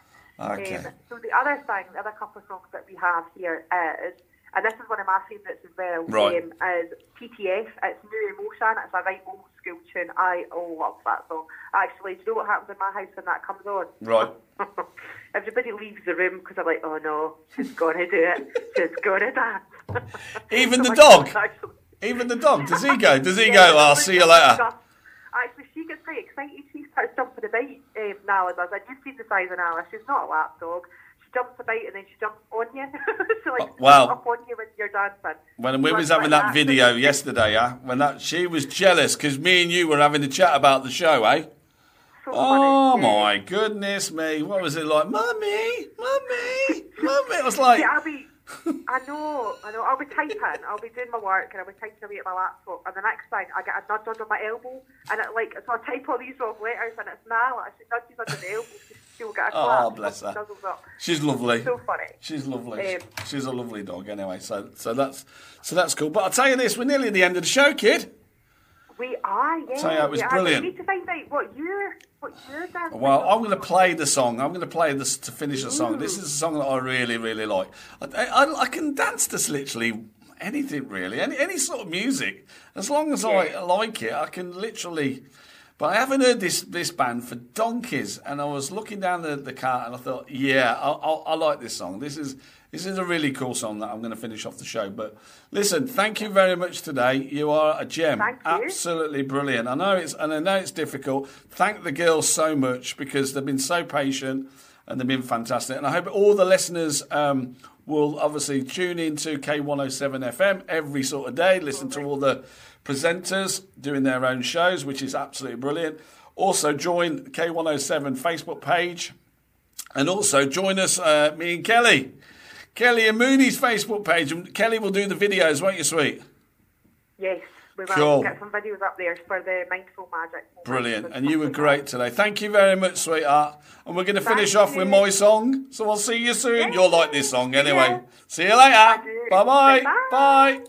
Okay. Um, so the other thing, the other couple of songs that we have here is, and this is one of my favourites as well. Right. Um, is P T F. It's New Emotion. It's a right old school tune. I love that song. Actually, do you know what happens in my house when that comes on? Right. Everybody leaves the room because they're like, oh no, she's going to do it. She's going to dance. Even the dog? Even the dog? Does he go? Does he yeah, go, I'll see you later? Stuff. Actually, she gets pretty excited. She starts jumping about, um, Nala does. I just see the size of Nala. She's not a lap dog. Jumps about and then she jumps on you. So like, oh, well, up on you when you're dancing. When we was having that video yesterday, huh? When that she was jealous because me and you were having a chat about the show, eh? So oh funny. my goodness me! What was it like, Mummy, Mummy, Mummy? It was like. See, I'll be, I know, I know. I'll be typing. I'll be doing my work and I'll be typing away at my laptop. And the next thing, I get a nudge under my elbow, and it like so I type all these wrong letters, and it's now like, she nudges under the elbow. She'll get a clap. Oh, bless her. She's lovely. So funny. She's lovely. Um, She's a lovely dog anyway, so so that's so that's cool. But I'll tell you this, we're nearly at the end of the show, kid. We are, yeah. I'll tell you, it was brilliant. We need to find out what your, what your dance Well, I'm going to play the song. I'm going to play this to finish the song. Ooh. This is a song that I really, really like. I, I, I can dance to literally anything, really. Any, any sort of music. As long as yeah. I like it, I can literally... But I haven't heard this this band for donkeys, and I was looking down the, the cart and I thought, yeah, I, I, I like this song. This is this is a really cool song that I'm going to finish off the show. But listen, thank you very much today. You are a gem. Thank you. Absolutely brilliant. I know it's and I know it's difficult. Thank the girls so much because they've been so patient and they've been fantastic. And I hope all the listeners um, will obviously tune into K one oh seven F M every sort of day, listen to all the presenters doing their own shows, which is absolutely brilliant. Also join K one oh seven Facebook page, and also join us, uh, me and Kelly Kelly and Mooney's Facebook page, and Kelly will do the videos, won't you, sweet? Yes, we will. Cool. Get some videos up there for the Mindful Magic. Brilliant. And you were great today. Thank you very much, sweetheart. And we're going to finish Thank off you. with my song, so I'll see you soon. Yes. You'll like this song anyway. Yeah. See you later. Bye-bye. Bye bye. Bye.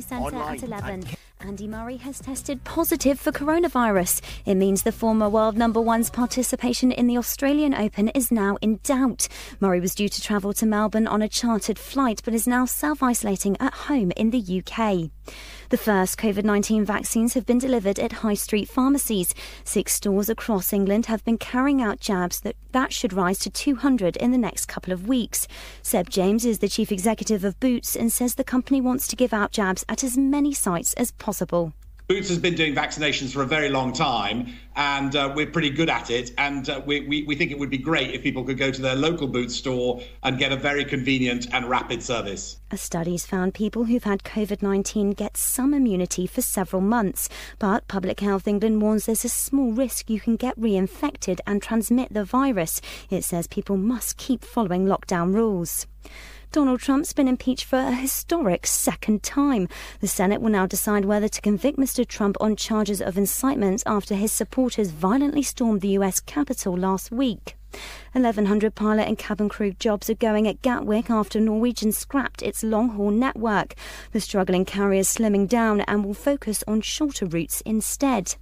Centre at eleven. Andy Murray has tested positive for coronavirus. It means the former world number one's participation in the Australian Open is now in doubt. Murray was due to travel to Melbourne on a chartered flight but is now self-isolating at home in the U K. The first COVID nineteen vaccines have been delivered at high street pharmacies. Six stores across England have been carrying out jabs that, that should rise to two hundred in the next couple of weeks. Seb James is the chief executive of Boots and says the company wants to give out jabs at as many sites as possible. Boots has been doing vaccinations for a very long time, and uh, we're pretty good at it. And uh, we, we, we think it would be great if people could go to their local Boots store and get a very convenient and rapid service. A study's found people who've had COVID nineteen get some immunity for several months, but Public Health England warns there's a small risk you can get reinfected and transmit the virus. It says people must keep following lockdown rules. Donald Trump's been impeached for a historic second time. The Senate will now decide whether to convict Mister Trump on charges of incitement after his supporters violently stormed the U S Capitol last week. eleven hundred pilot and cabin crew jobs are going at Gatwick after Norwegian scrapped its long-haul network. The struggling carrier is slimming down and will focus on shorter routes instead.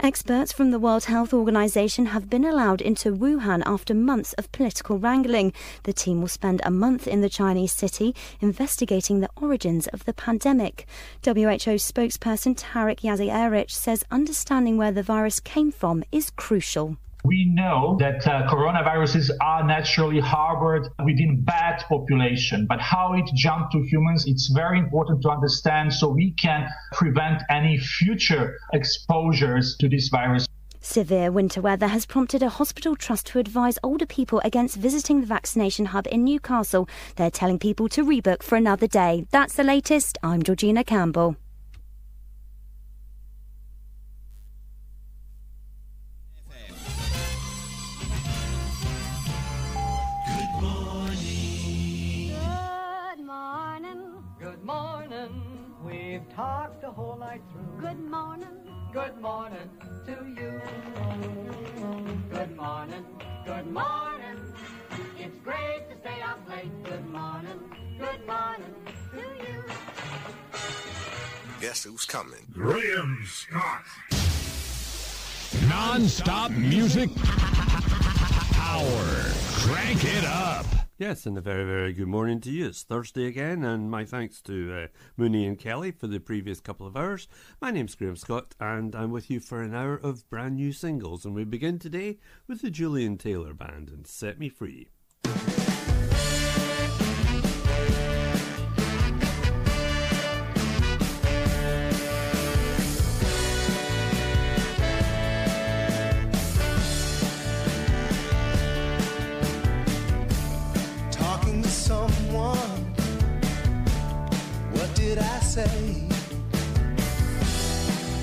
Experts from the World Health Organization have been allowed into Wuhan after months of political wrangling. The team will spend a month in the Chinese city investigating the origins of the pandemic. W H O spokesperson Tarek Yazierich says understanding where the virus came from is crucial. We know that uh, coronaviruses are naturally harbored within bat population, but how it jumped to humans, it's very important to understand so we can prevent any future exposures to this virus. Severe winter weather has prompted a hospital trust to advise older people against visiting the vaccination hub in Newcastle. They're telling people to rebook for another day. That's the latest. I'm Georgina Campbell. Talked the whole night through. Good morning, good morning to you. Good morning, good morning. It's great to stay up late. Good morning, good morning to you. Guess who's coming? Graham Scott. Non-stop music hour. Crank it up. Yes, and a very, very good morning to you. It's Thursday again, and my thanks to uh, Mooney and Kelly for the previous couple of hours. My name's Graham Scott, and I'm with you for an hour of brand new singles, and we begin today with the Julian Taylor Band and Set Me Free.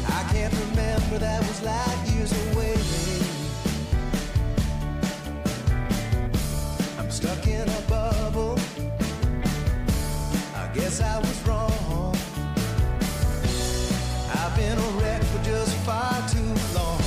I can't remember, that was like years away. I'm stuck in a bubble, I guess I was wrong. I've been a wreck for just far too long.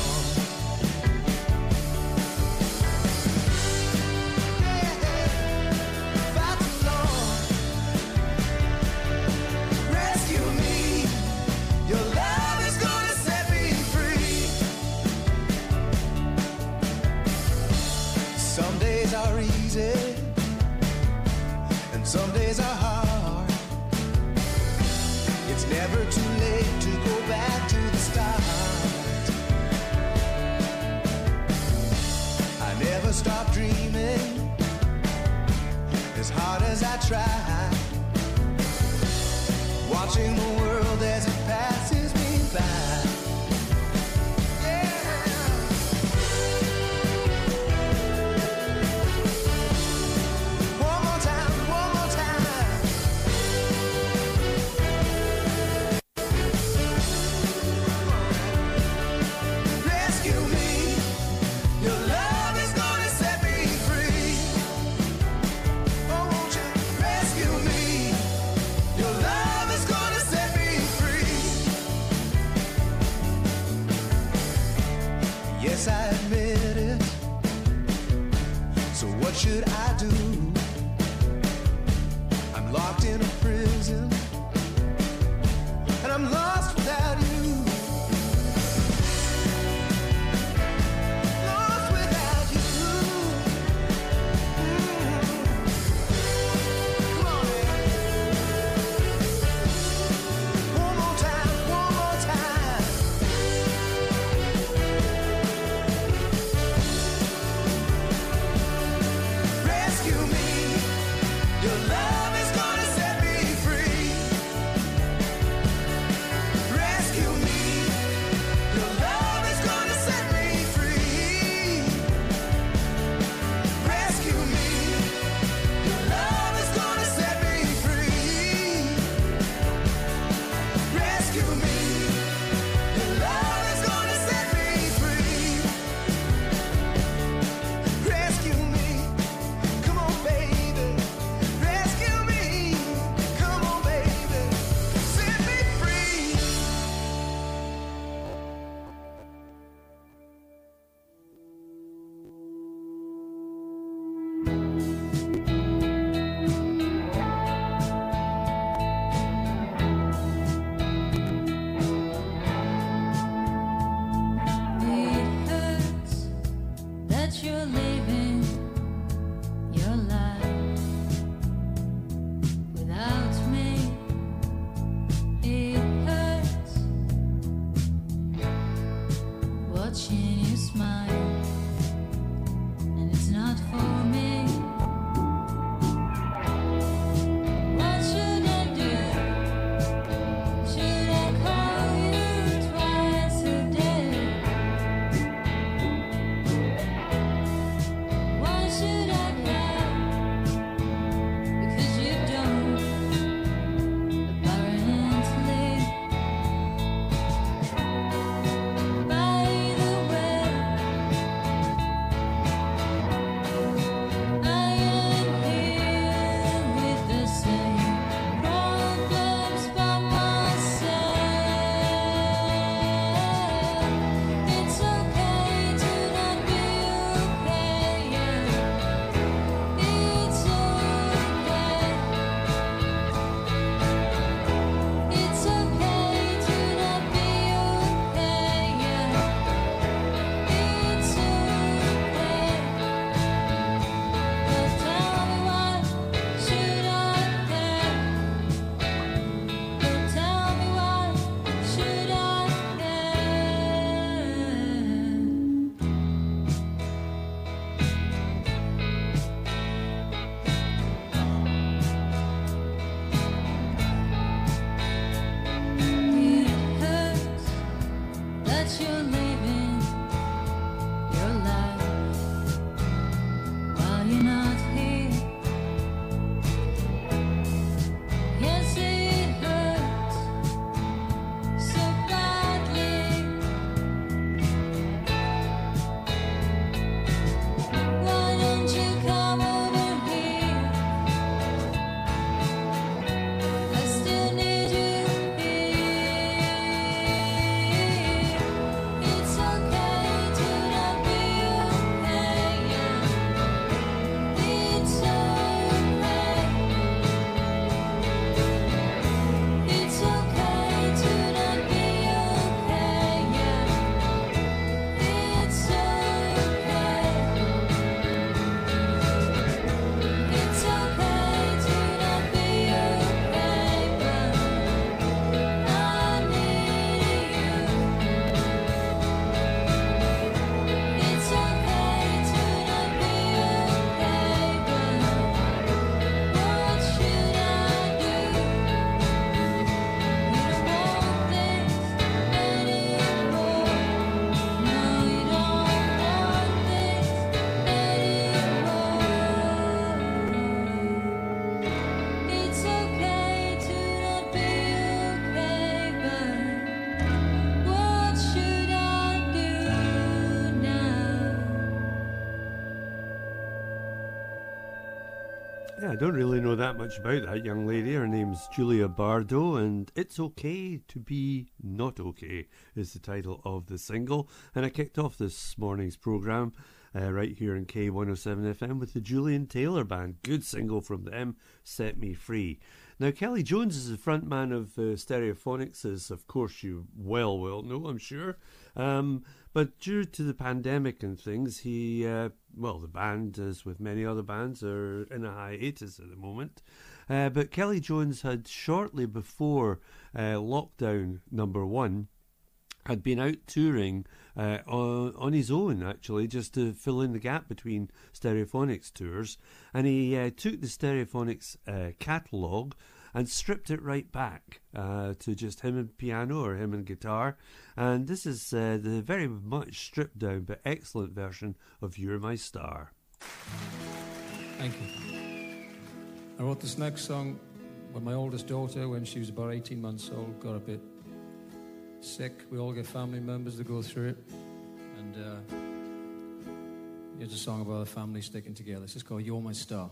And some days are hard. It's never too late to go back to the start. I never stop dreaming, as hard as I try, watching the world as it passes me by. Should I do? I'm locked in a prison, and I'm lost without you. Lost without you. Mm-hmm. Come on, man. One more time, one more time. Rescue. Yeah, I don't really know that much about that young lady. Her name's Julia Bardo, and It's Okay to Be Not Okay is the title of the single. And I kicked off this morning's programme uh, right here in K one oh seven F M with the Julian Taylor Band. Good single from them, Set Me Free. Now, Kelly Jones is the frontman of uh, Stereophonics, as of course you well, well know, I'm sure. Um, but due to the pandemic and things, he, uh, well, the band, as with many other bands, are in a hiatus at the moment. Uh, but Kelly Jones had shortly before uh, lockdown number one, had been out touring uh, on, on his own, actually, just to fill in the gap between Stereophonics tours. And he uh, took the Stereophonics uh, catalogue and stripped it right back uh, to just him and piano or him and guitar. And this is uh, the very much stripped down but excellent version of You're My Star. Thank you. I wrote this next song when my oldest daughter, when she was about eighteen months old, got a bit sick. We all get family members that go through it, and uh, here's a song about a family sticking together. This is called You're My Star.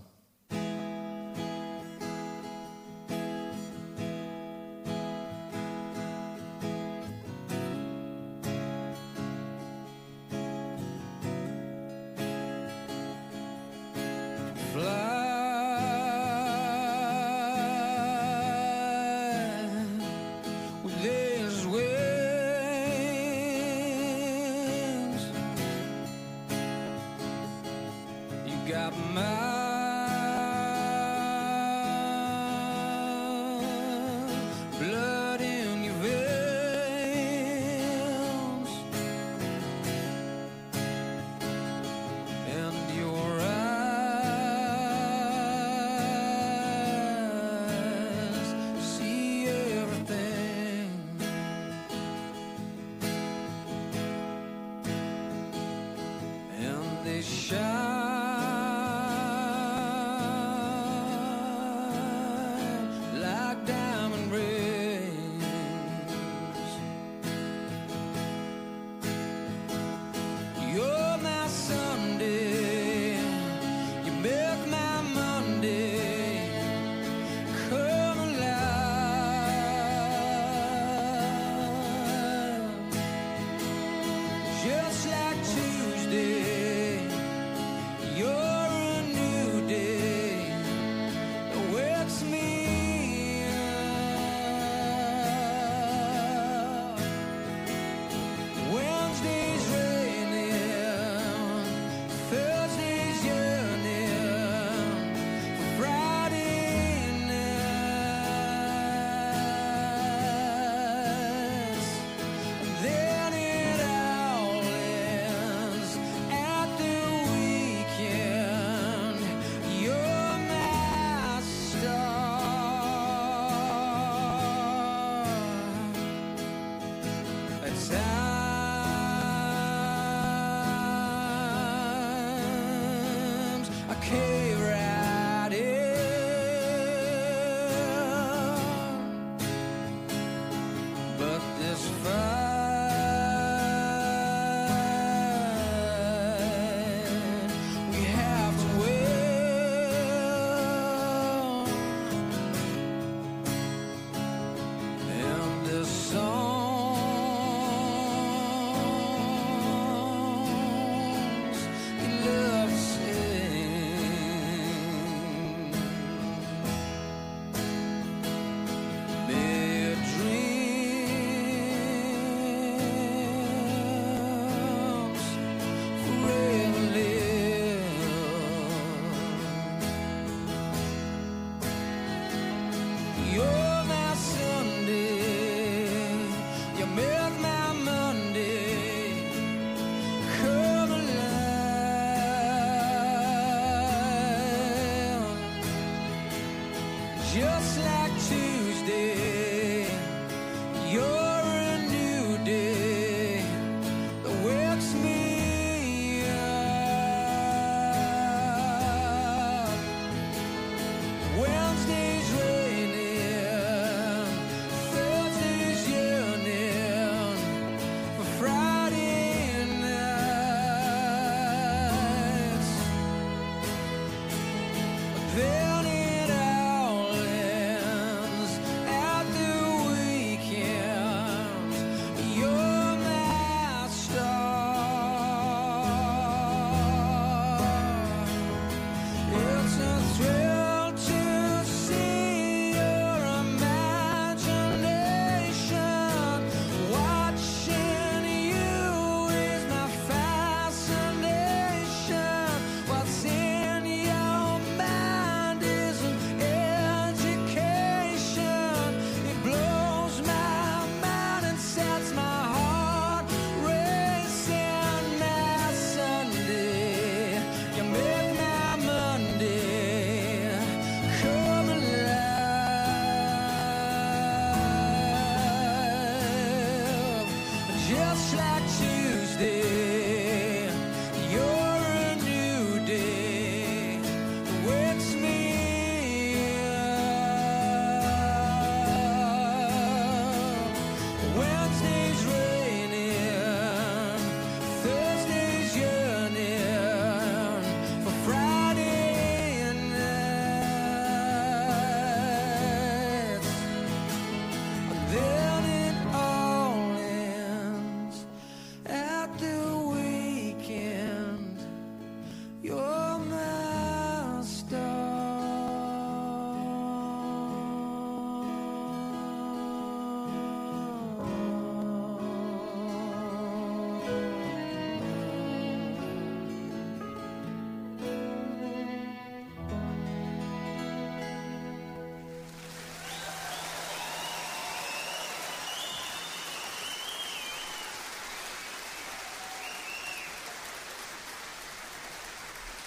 Then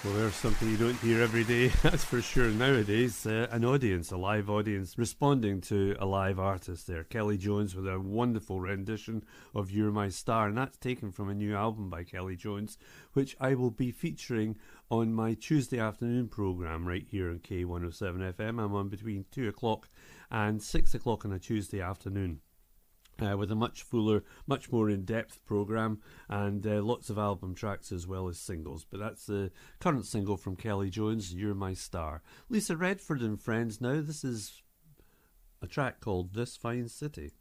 Well, there's something you don't hear every day, that's for sure nowadays. Uh, an audience, a live audience, responding to a live artist there. Kelly Jones with a wonderful rendition of You're My Star, and that's taken from a new album by Kelly Jones, which I will be featuring on my Tuesday afternoon programme right here on K one oh seven F M. I'm on between two o'clock and six o'clock on a Tuesday afternoon. Uh, with a much fuller, much more in-depth programme and uh, lots of album tracks as well as singles. But that's the current single from Kelly Jones, You're My Star. Lisa Redford and Friends now. This is a track called This Fine City.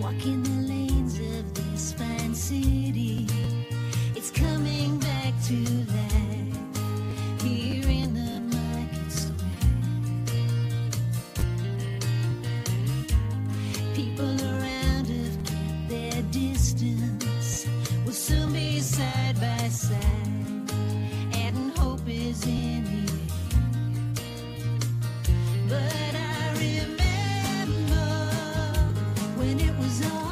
Walking the lanes of this fine city, it's coming back to life here in the market square. People around have kept their distance, we'll soon be side by side, and hope is in the air. But I remember when it was all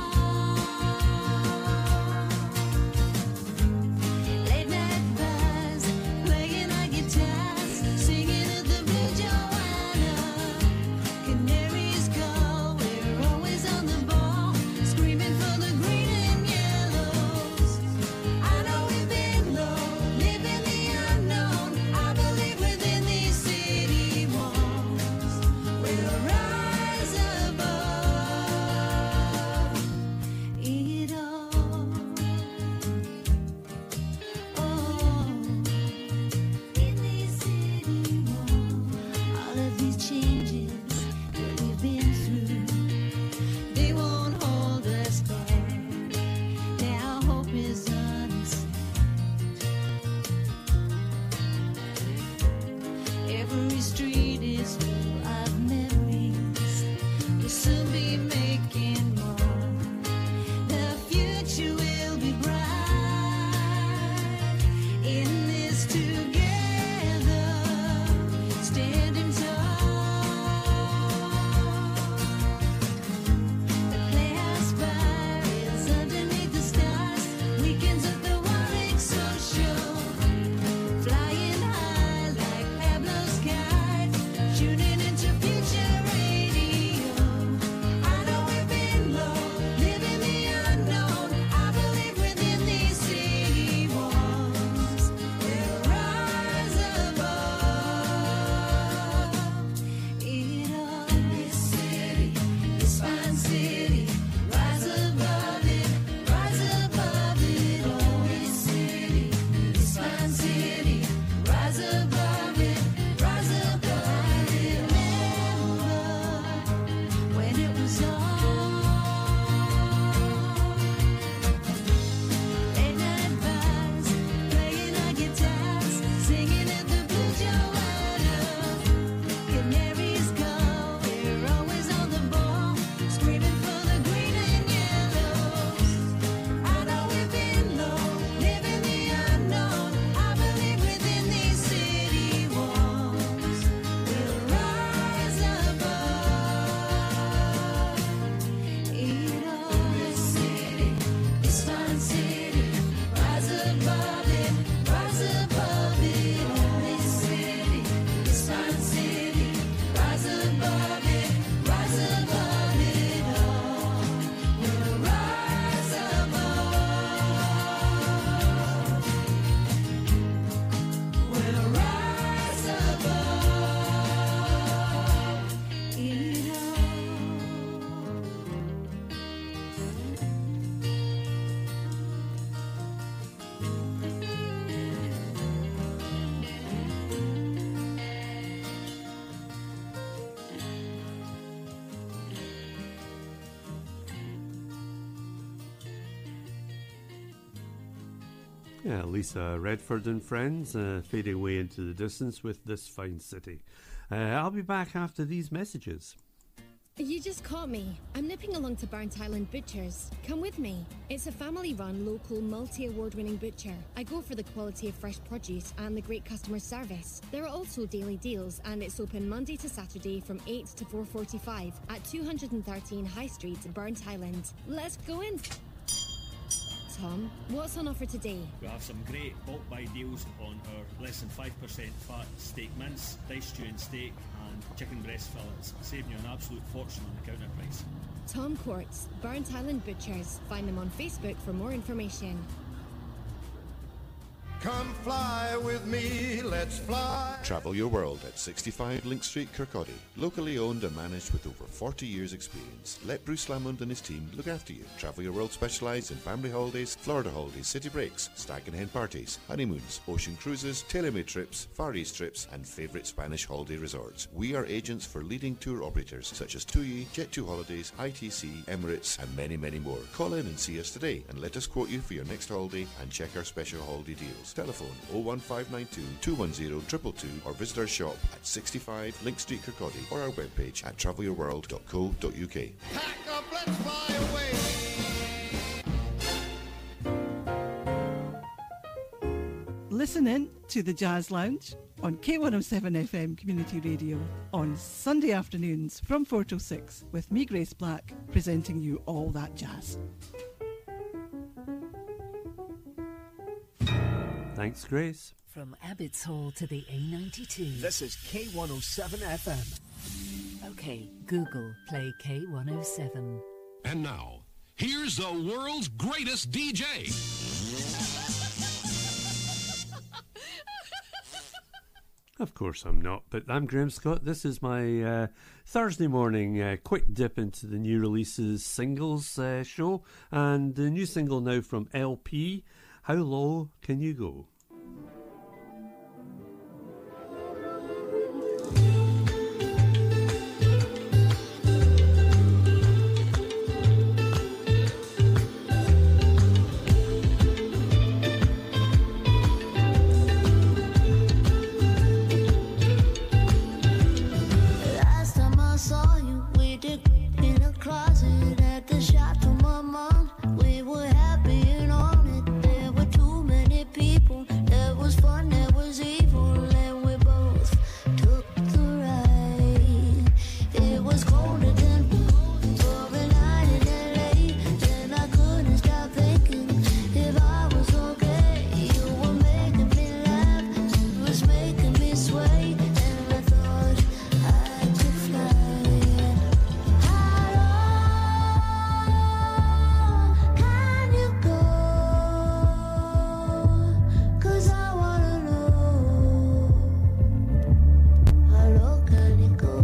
Yeah, Lisa Redford and Friends, uh, fading away into the distance with This Fine City. Uh, I'll be back after these messages. You just caught me. I'm nipping along to Burnt Island Butchers. Come with me. It's a family-run, local, multi-award-winning butcher. I go for the quality of fresh produce and the great customer service. There are also daily deals, and it's open Monday to Saturday from eight to four forty-five at two hundred thirteen High Street, Burnt Island. Let's go in. Tom, what's on offer today? We have some great bulk buy deals on our less than five percent fat steak mince, diced stew and steak, and chicken breast fillets, saving you an absolute fortune on the counter price. Tom Quartz, Burnt Island Butchers. Find them on Facebook for more information. Come fly with me, let's fly. Travel Your World at sixty-five Link Street, Kirkcaldy. Locally owned and managed with over forty years experience. Let Bruce Lamond and his team look after you. Travel Your World specialise in family holidays, Florida holidays, city breaks, stag and hen parties, honeymoons, ocean cruises, tailor-made trips, Far East trips and favourite Spanish holiday resorts. We are agents for leading tour operators such as two E, Jet two Holidays, I T C, Emirates and many, many more. Call in and see us today and let us quote you for your next holiday and check our special holiday deals. Telephone oh one five nine two, two one zero, two two two or visit our shop at sixty-five Link Street, Kirkcaldy or our webpage at travel your world dot co dot U K. Pack up, let's fly away! Listen in to the Jazz Lounge on K one oh seven F M Community Radio on Sunday afternoons from four till six with me, Grace Black, presenting you all that jazz. Thanks, Grace. From Abbots Hall to the A ninety-two. This is K one oh seven F M. Okay, Google, play K one oh seven. And now, here's the world's greatest D J. Of course I'm not, but I'm Graham Scott. This is my uh, Thursday morning uh, quick dip into the new releases singles uh, show. And the new single now from L P... How Low Can You Go? Last time I saw you, we dipped in a closet at the shop from my mom. We were happy and all. People, that was fun, that was evil, and we both took the ride. It was colder than pouring night in L A, and I couldn't stop thinking if I was okay. You were making me laugh, you was making me sway, and I thought I could fly. How low can you go?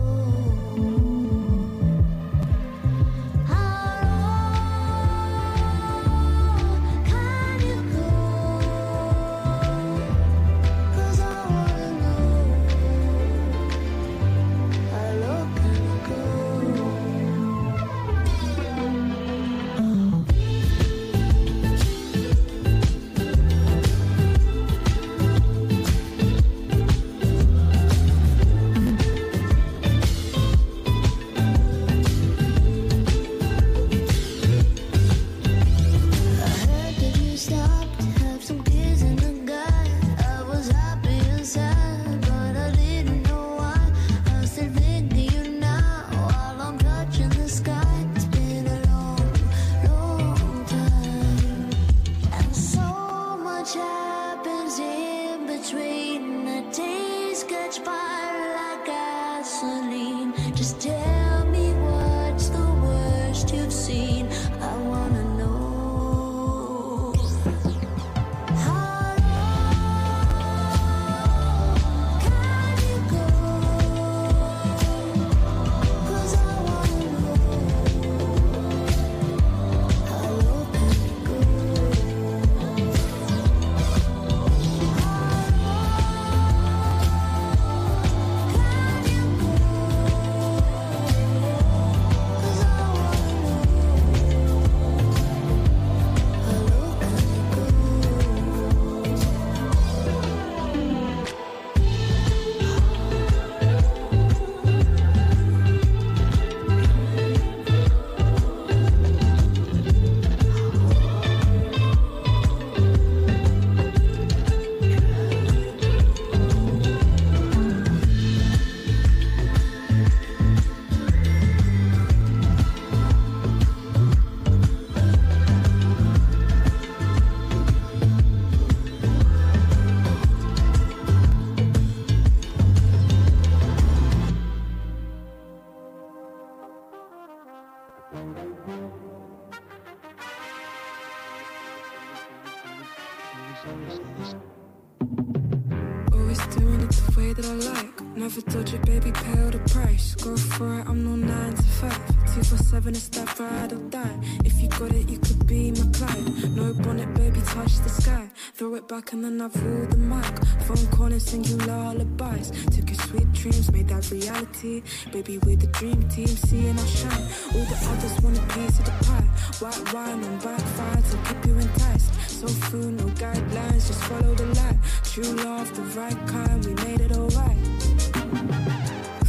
always doing it the way that I like. Never dodge it, baby, pay all the price. Go for it, I'm no nine to five. Two for seven, it's that ride or die. If you got it, you could be my Clyde. No bonnet, baby, touch the sky. Throw it back and then I rule the mic. Phone calling, sing you lullabies. Took your sweet dreams, made that reality. Baby, we're the dream team, seeing our shine. All the others want a piece of the pie. White wine on backfire to keep you enticed. So food, no guidelines, just follow the light. True love, the right kind, we made it alright.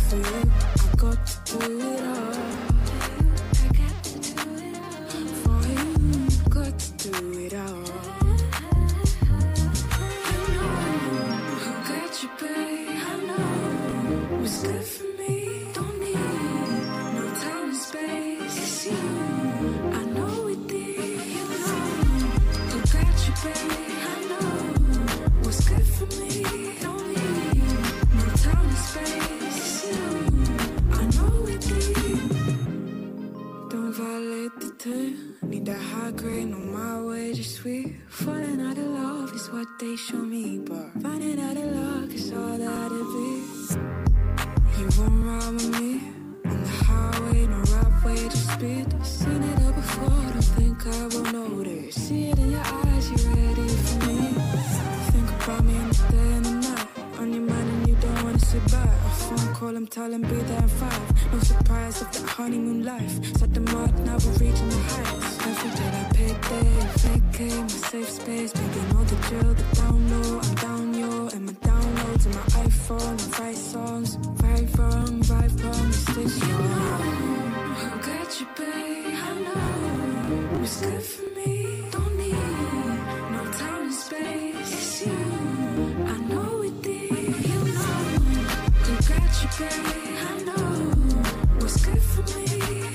For you, I got to do it all. I got to do it all. For you, I got to do it all. I know, I know, I got you, babe. I know, what's good for me. Don't need no time and space. It's you, I know it did. You know, I got you, babe. I know, what's good for me. Don't need no time and space. Violate the turn, need that high grade, on my way, just sweet. Falling out of love is what they show me, but finding out of luck is all that it be. You won't ride with me, on the highway, no right way to speed. Seen it all before, don't think I will notice. See it in your eyes, you ready for me. Think about me on the day and the night, on your mind and you don't wanna sit back. A phone call, I'm telling, be there in five. No surprise of that honeymoon life. Set the mark, now we're reaching the heights. Every day I pay day, vacate my safe space. Baby, know the drill, the download. I'm down, yo, and my downloads and my iPhone. I write songs, right wrong, right wrong mistakes. You know, I got you, babe. I know what's good for me. Don't need no time and space. It's you, I know it did. You know, I got you, babe. I know. What's good for me?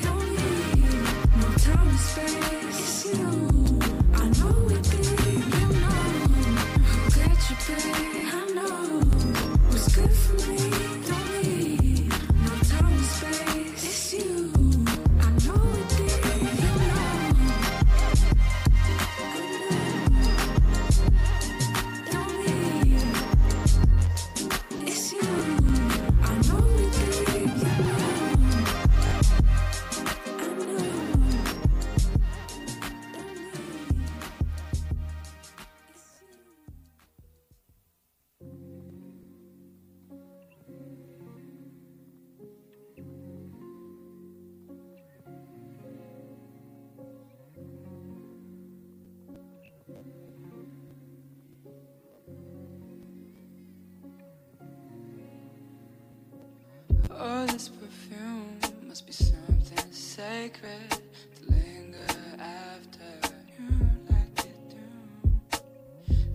Don't need no time and space. It's you, I know it be. You know, I'll get you, babe. I know what's good for me. Don't need no time and space. It's you, I know it be. You know, don't need. It's you, I know it be. You know. Oh, this perfume must be something sacred to linger after you like it do.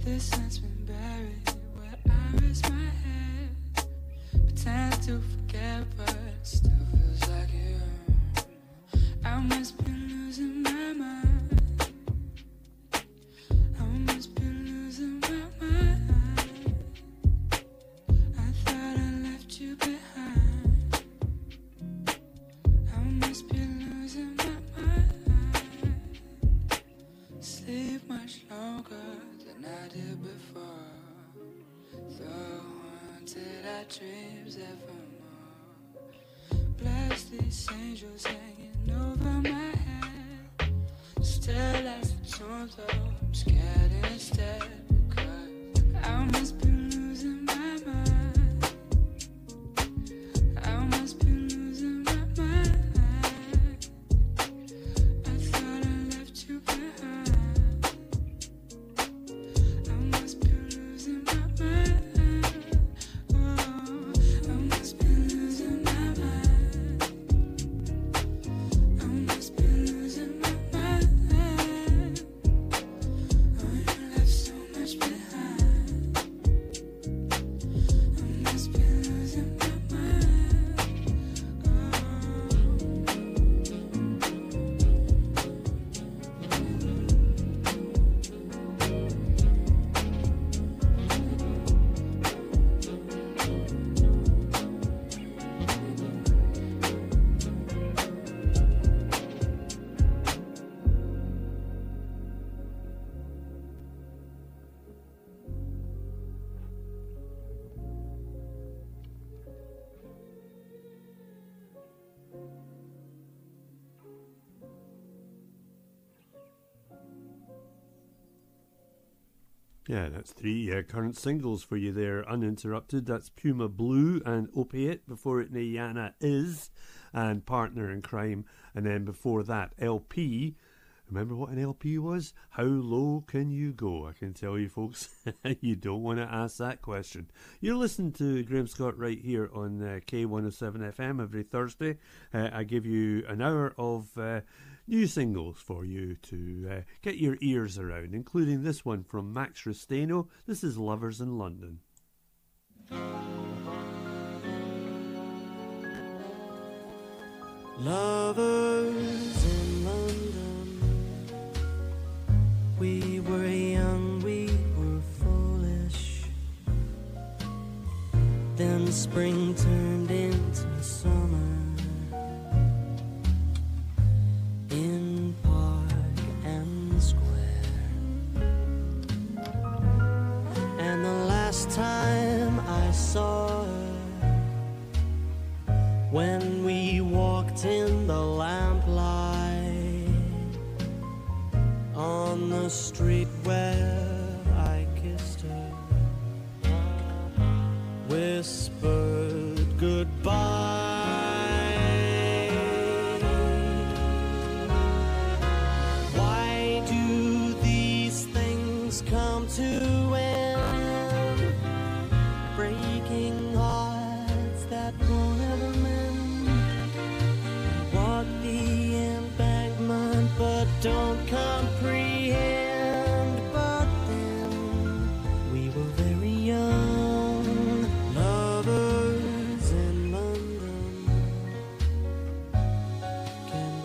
This scent's been buried where I rest my head. Pretend to forget, but it still feels like you. I must be losing my mind. I must be losing my mind. I thought I left you behind. Dreams evermore. Bless these angels hanging over my head. Still as the tomb though, I'm scared instead because I must be losing my mind. I must be losing my mind. I thought I left you behind. I must be losing my mind. So Yeah, that's three uh, current singles for you there, uninterrupted. That's Puma Blue and Opiate, before it Nayana Is, and Partner in Crime. And then before that, L P. Remember what an L P was? How low can you go? I can tell you, folks, you don't want to ask that question. You're listening to Graham Scott right here on uh, K one oh seven F M every Thursday. Uh, I give you an hour of... Uh, new singles for you to uh, get your ears around, including this one from Max Restaino. This is Lovers in London. Lovers in London, we were young, we were foolish. Then spring turned into summer. Time I saw her when we walked in the lamplight on the street where I kissed her, whispered goodbye. Why do these things come to end? Don't comprehend, but then we were very young. Lovers in London, can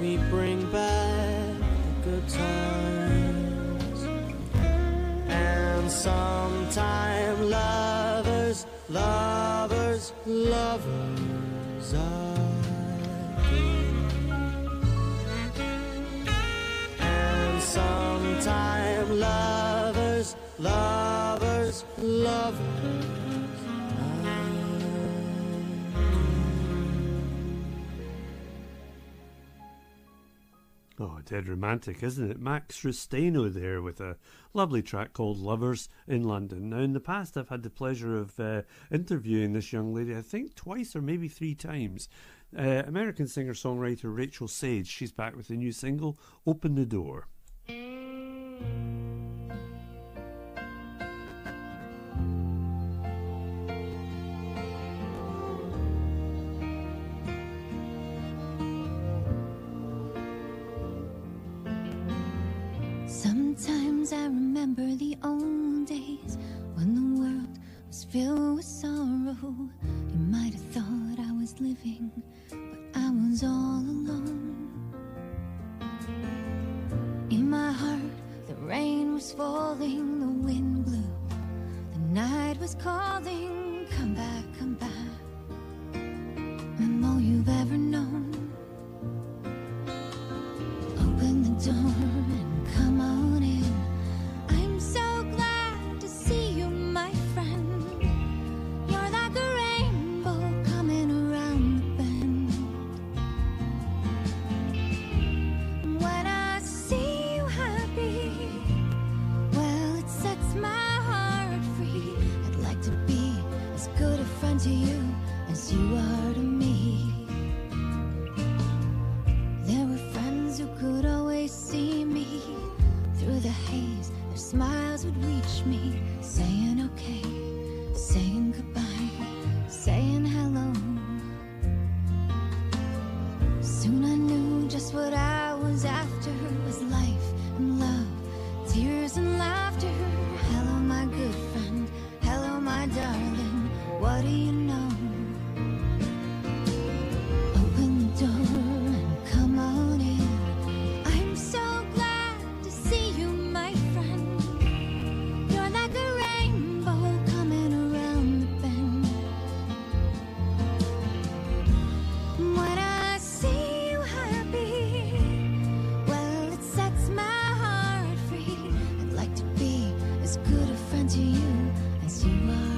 we bring back the good times? And sometime lovers, lovers, lovers are. Dead romantic, isn't it? Max Restaino there with a lovely track called Lovers in London. Now, in the past, I've had the pleasure of uh, interviewing this young lady, I think twice or maybe three times. Uh, American singer-songwriter Rachel Sage. She's back with a new single, Open the Door. Sometimes I remember the old days when the world was filled with sorrow. You might have thought I was living, but I was all alone. In my heart, the rain was falling, the wind blew, the night was calling. Come back, come back, I'm all you've ever known. Open the door. smiles would reach me, saying okay, saying goodbye, saying hello. Soon I knew just what I was after, was life and love, tears and laughter. Hello my good friend, hello my darling, what do you know? Open the door and come on in. I'm so glad to see you, my friend. You're like a rainbow coming around the bend. When I see you happy, well, it sets my heart free. I'd like to be as good a friend to you as you are.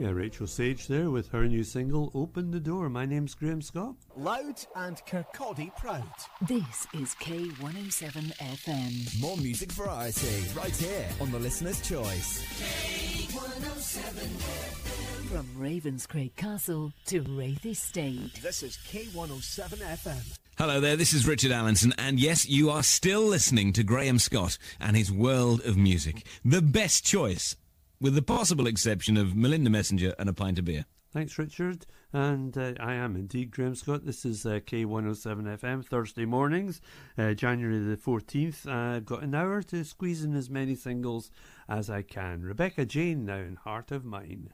Yeah, Rachel Sage there with her new single, Open the Door. My name's Graham Scott. Loud and Kirkcaldy proud. This is K one oh seven F M. More music variety right here on The Listener's Choice. K one oh seven F M. From Ravenscraig Castle to Wraith Estate. This is K one oh seven F M. Hello there, this is Richard Allinson, and yes, you are still listening to Graham Scott and his world of music. The best choice, with the possible exception of Melinda Messenger and a pint of beer. Thanks, Richard. And uh, I am indeed Graham Scott. This is uh, K one oh seven F M, Thursday mornings, uh, January the fourteenth. I've got an hour to squeeze in as many singles as I can. Rebecca Jane now in Heart of Mine.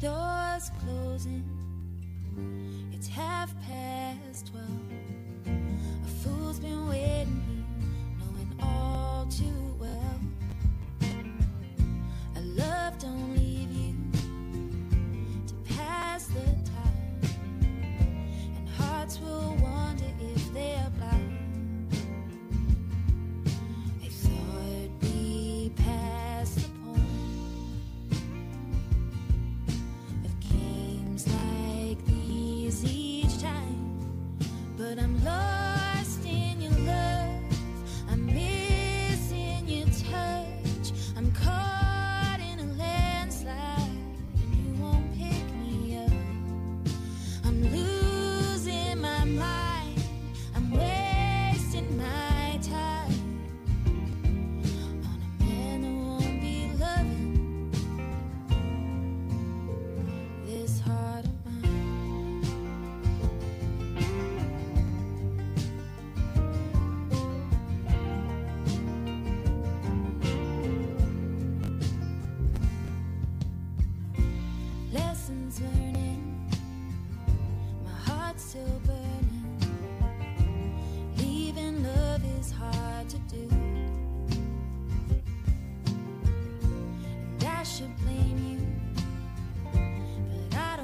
Doors closing, it's half past twelve. A fool's been waiting here, knowing all too well. A love don't leave you to pass the time, and hearts will wonder if they're blind. They thought it'd be past the like these each time, but I'm lost in your love, I'm missing your touch, I'm caught in a landslide, and you won't pick me up, I'm losing my mind, I'm wasting my time, on a man who won't be loving this heart. Still burning, leaving love is hard to do, and I should blame you, but I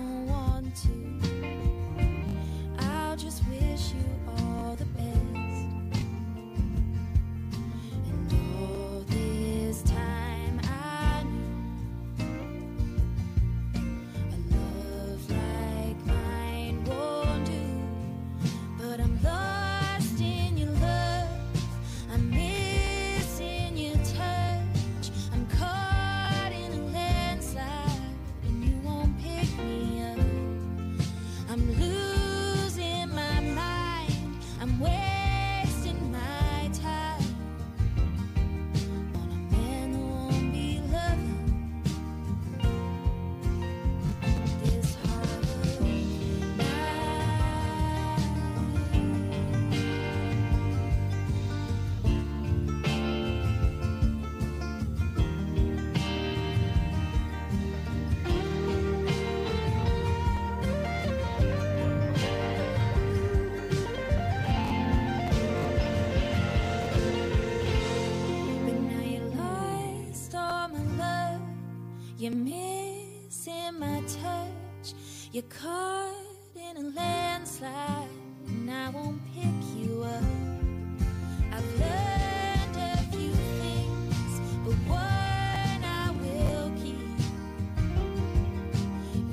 You're caught in a landslide, and I won't pick you up. I've learned a few things, but one I will keep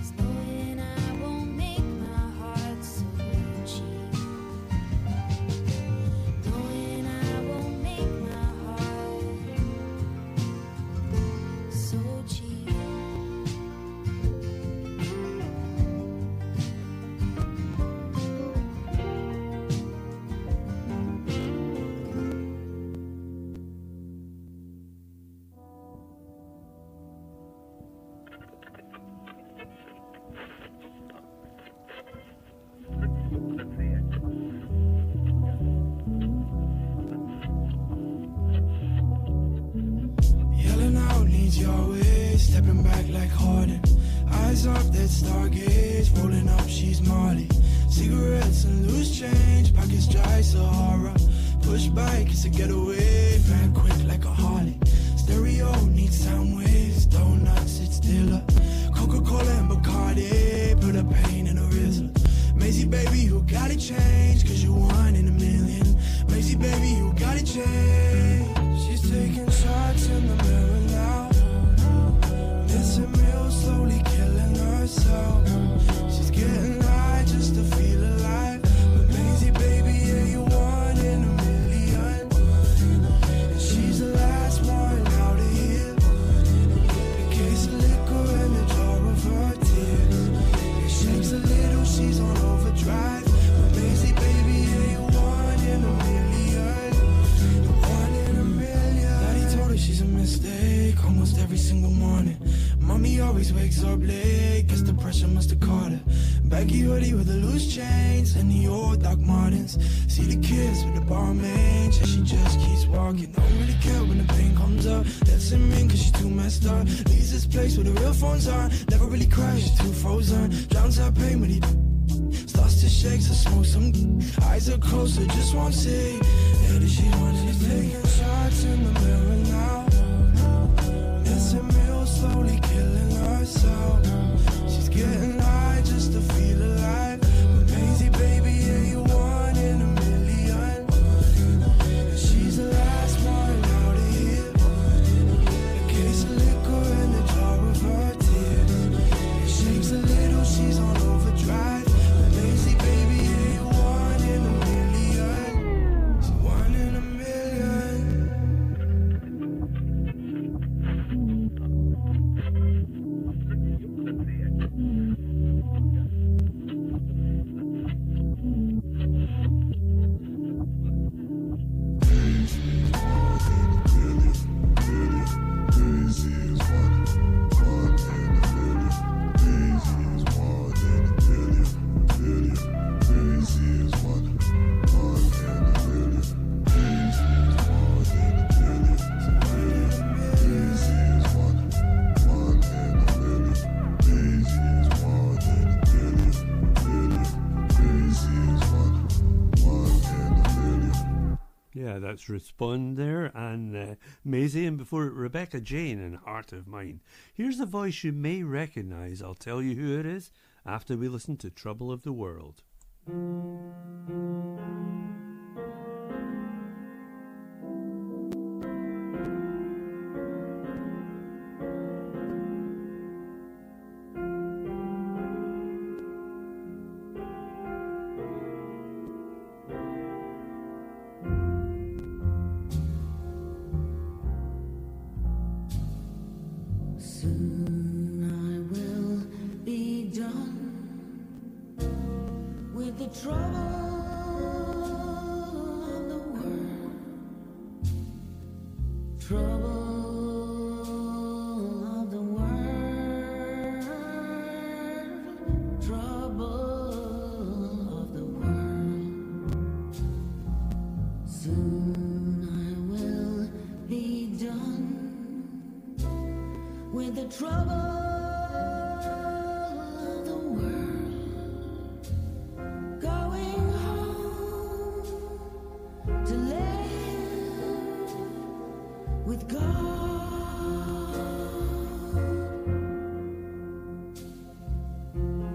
is knowing I won't make my heart so cheap. Knowing I won't make my heart so cheap. That's Respond there, and uh, Maisie, and before it, Rebecca Jane and Heart of Mine. Here's a voice you may recognise. I'll tell you who it is after we listen to Trouble of the World.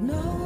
No.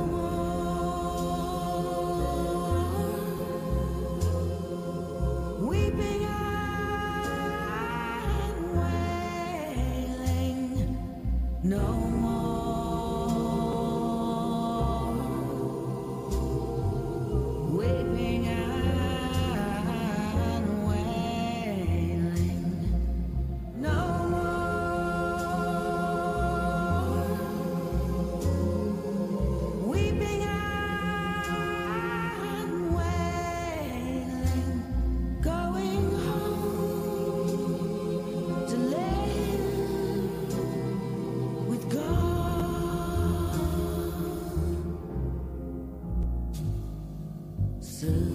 Soon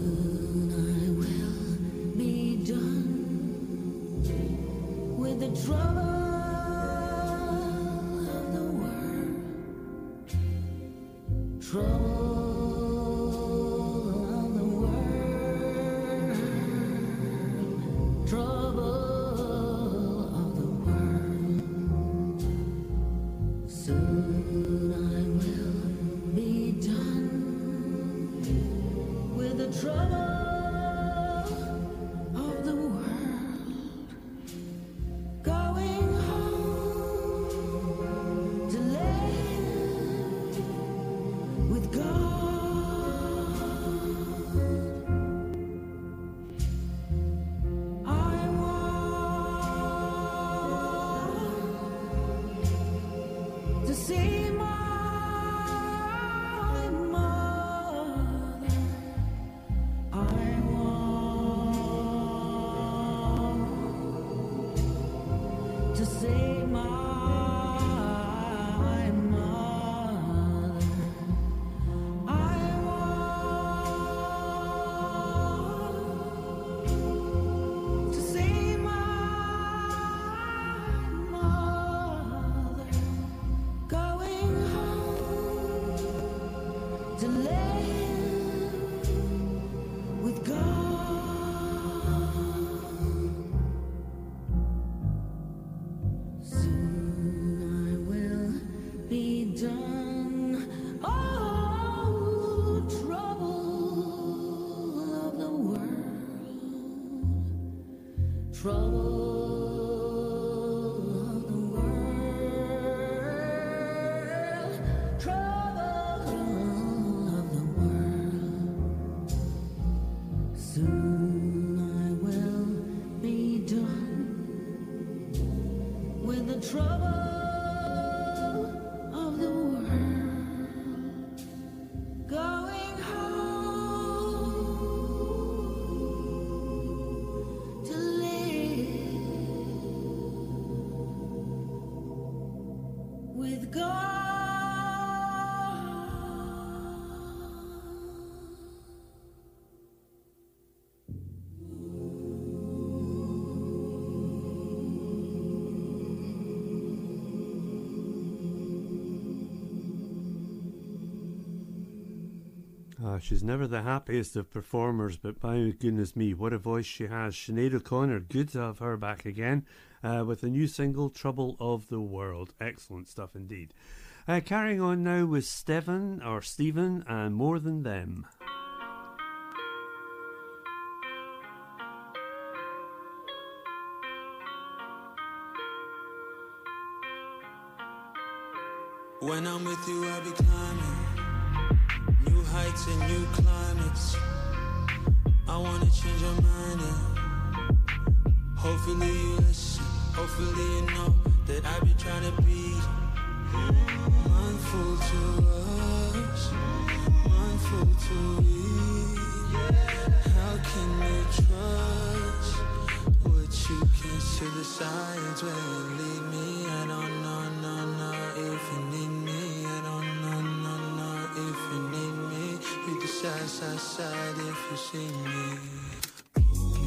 I will be done with the trouble of the world. Trouble of the world. Trouble of the world. Soon I will be done with the trouble of the world, going home to live with God. I want to see my She's never the happiest of performers, but my goodness me, what a voice she has. Sinead O'Connor, good to have her back again uh, with a new single, Trouble of the World. Excellent stuff indeed. Uh, carrying on now with Stephen, or Stephen, and More Than Them. When I'm with you, I be climbing heights and new climates. I wanna change your mind and hopefully you listen. Hopefully you know that I be trying to be mindful to us, mindful to me. How can we trust what you can see the signs when you leave me? I don't know, no, no, if you need me. I don't know, no, no, if you need me. You decide, side, side if you see me.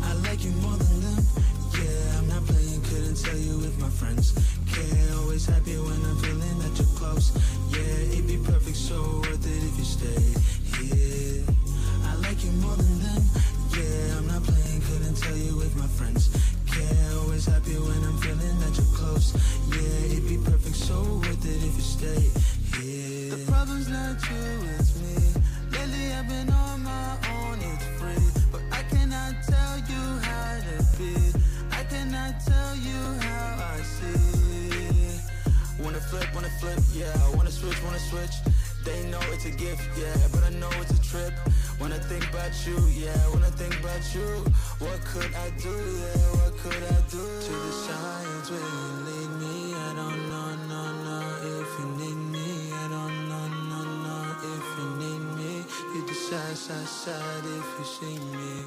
I like you more than them. Yeah, I'm not playing, couldn't tell you if my friends care. Always happy when I'm feeling that you're close. Yeah, it'd be perfect, so worth it if you stay here. I like you more than them. Yeah, I'm not playing, couldn't tell you if my friends care. Always happy when I'm feeling that you're close. Yeah, it'd be perfect, so worth it if you stay here. The problem's not you, it's me. Lately I've been on my own, it's free. But I cannot tell you how to be. I cannot tell you how I see. Wanna flip, wanna flip, yeah. Wanna switch, wanna switch. They know it's a gift, yeah. But I know it's a trip. When I think about you, yeah. When I think about you, what could I do, yeah? What could I do? To the signs when you lead me. I don't know, no, no, if you need me. I don't know, no, no, if you need me. You decide, side, side if you see me.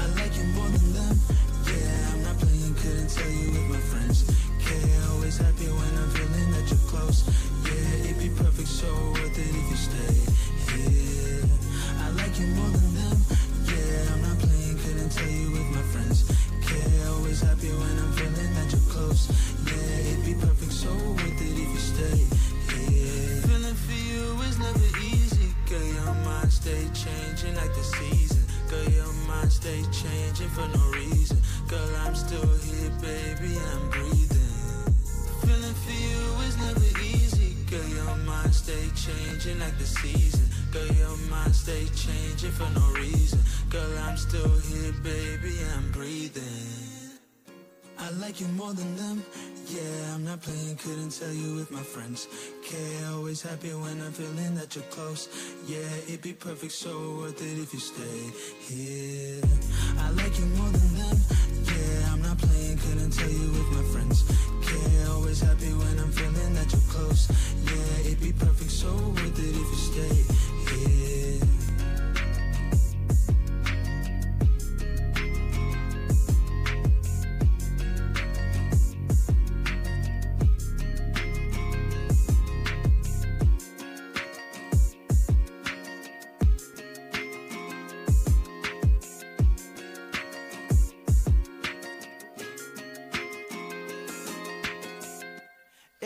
I like you more than them. Yeah, I'm not playing, couldn't tell you with my friends. Care, always happy when I'm feeling that you're close. Yeah, it'd be perfect, so worth it if you stay here. I like you more than stay changing like the season. Girl, your mind stay changing for no reason. Girl, I'm still here, baby, I'm breathing. Feeling for you is never easy. Girl, your mind stay changing like the season. Girl, your mind stay changing for no reason. Girl, I'm still here, baby, I'm breathing. I like you more than them, yeah, I'm not playing, couldn't tell you with my friends. K, always happy when I'm feeling that you're close. Yeah, it'd be perfect, so worth it if you stay here. I like you more than them, yeah, I'm not playing, couldn't tell you with my friends. K, always happy when I'm feeling that you're close. Yeah, it'd be perfect, so worth it if you stay here.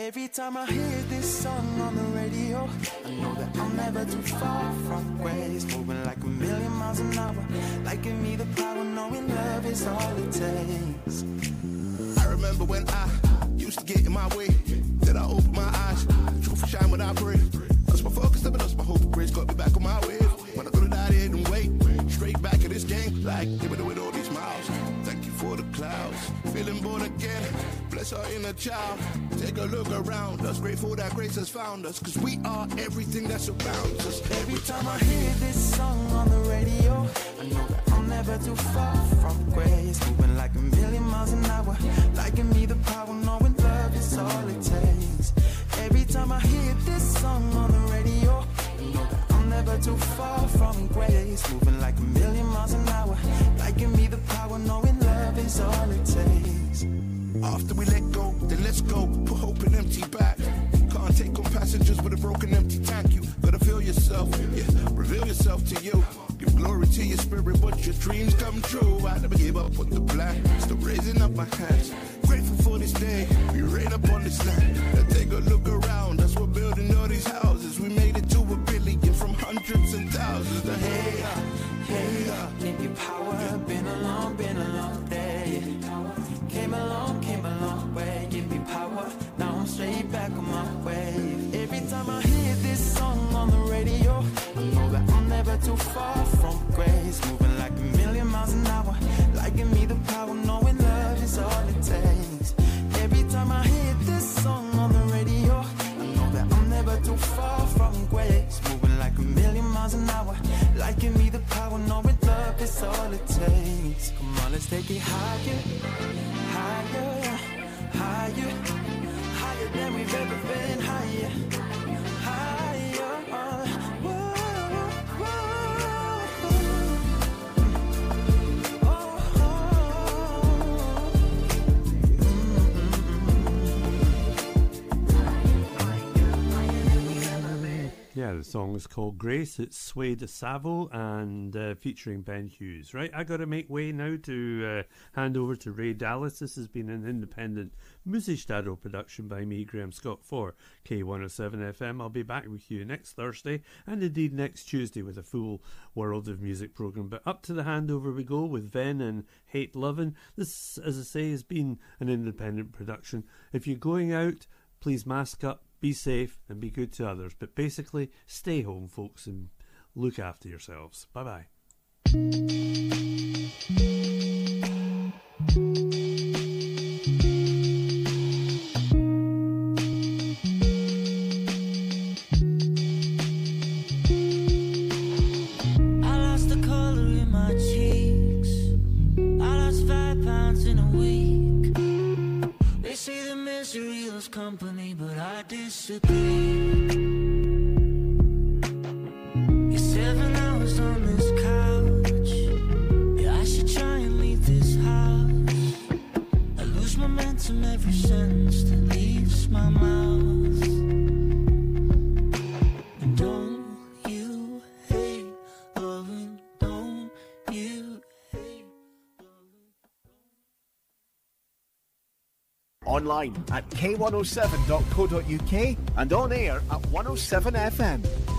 Every time I hear this song on the radio, I know that I'm never too far from where it's moving like a million miles an hour. Like give me the power, knowing love is all it takes. I remember when I used to get in my way, then I opened my eyes, truth shine when I pray. That's my focus, never lost my hope, grace got me back on my way. When I go to die in and wait, straight back in this game, like give it away all these miles. Thank you for the clouds, feeling born again. Bless our inner child. Take a look around us, grateful that grace has found us, cause we are everything that surrounds us. Every time I hear this song on the radio, I know that I'm never too far from grace. Moving like a million miles an hour, liking me the power, knowing love is all it takes. Every time I hear this song on the radio, I know that I'm never too far from grace. Moving like a million miles an hour, liking me the power, knowing love is all it takes. After we let go, then let's go. Put hope in empty back. Can't take on passengers with a broken empty tank. You gotta feel yourself, yeah. Reveal yourself to you. Give glory to your spirit, but your dreams come true. I never gave up on the plan. Still raising up my hands. Grateful for this day. We rain up on this land. Now take a look around us. We're building all these houses. We made it to a billion from hundreds and thousands. Now hey up, hey up. Need your power. Been a long, been a long day. Came along, came a long way, give me power, now I'm straight back on my way. Every time I hear this song on the radio, I know that I'm never too far from grace. Moving like a million miles an hour, liking me the power, knowing love is all it takes. Every time I hear this song on the radio, I know that I'm never too far from grace. Moving like a million miles an hour, liking me the power, knowing love is all it takes. Come on, let's take it higher. Higher, higher, higher than we've ever been, higher, higher, whoa, whoa, oh, oh. Mm-hmm. Yeah, the song is called Grace, it's Sway de Savo and uh, featuring Ben Hughes. Right, I gotta make way now to uh, hand over to Ray Dallas. This has been an independent Musikstadl production by me, Graham Scott, for K one oh seven F M. I'll be back with you next Thursday and indeed next Tuesday with a full World of Music programme. But up to the handover we go with Ven and Hate Lovin'. This, as I say, has been an independent production. If you're going out, please mask up, be safe and be good to others. But basically, stay home, folks, and look after yourselves. Bye-bye. I lost the colour in my cheeks. I lost five pounds in a week. They say the misery loves company, but I disagree. Every sentence that leaves my mouth. And don't you hate loving? Don't you hate loving? Online at k one oh seven dot co dot uk and on air at one oh seven F M.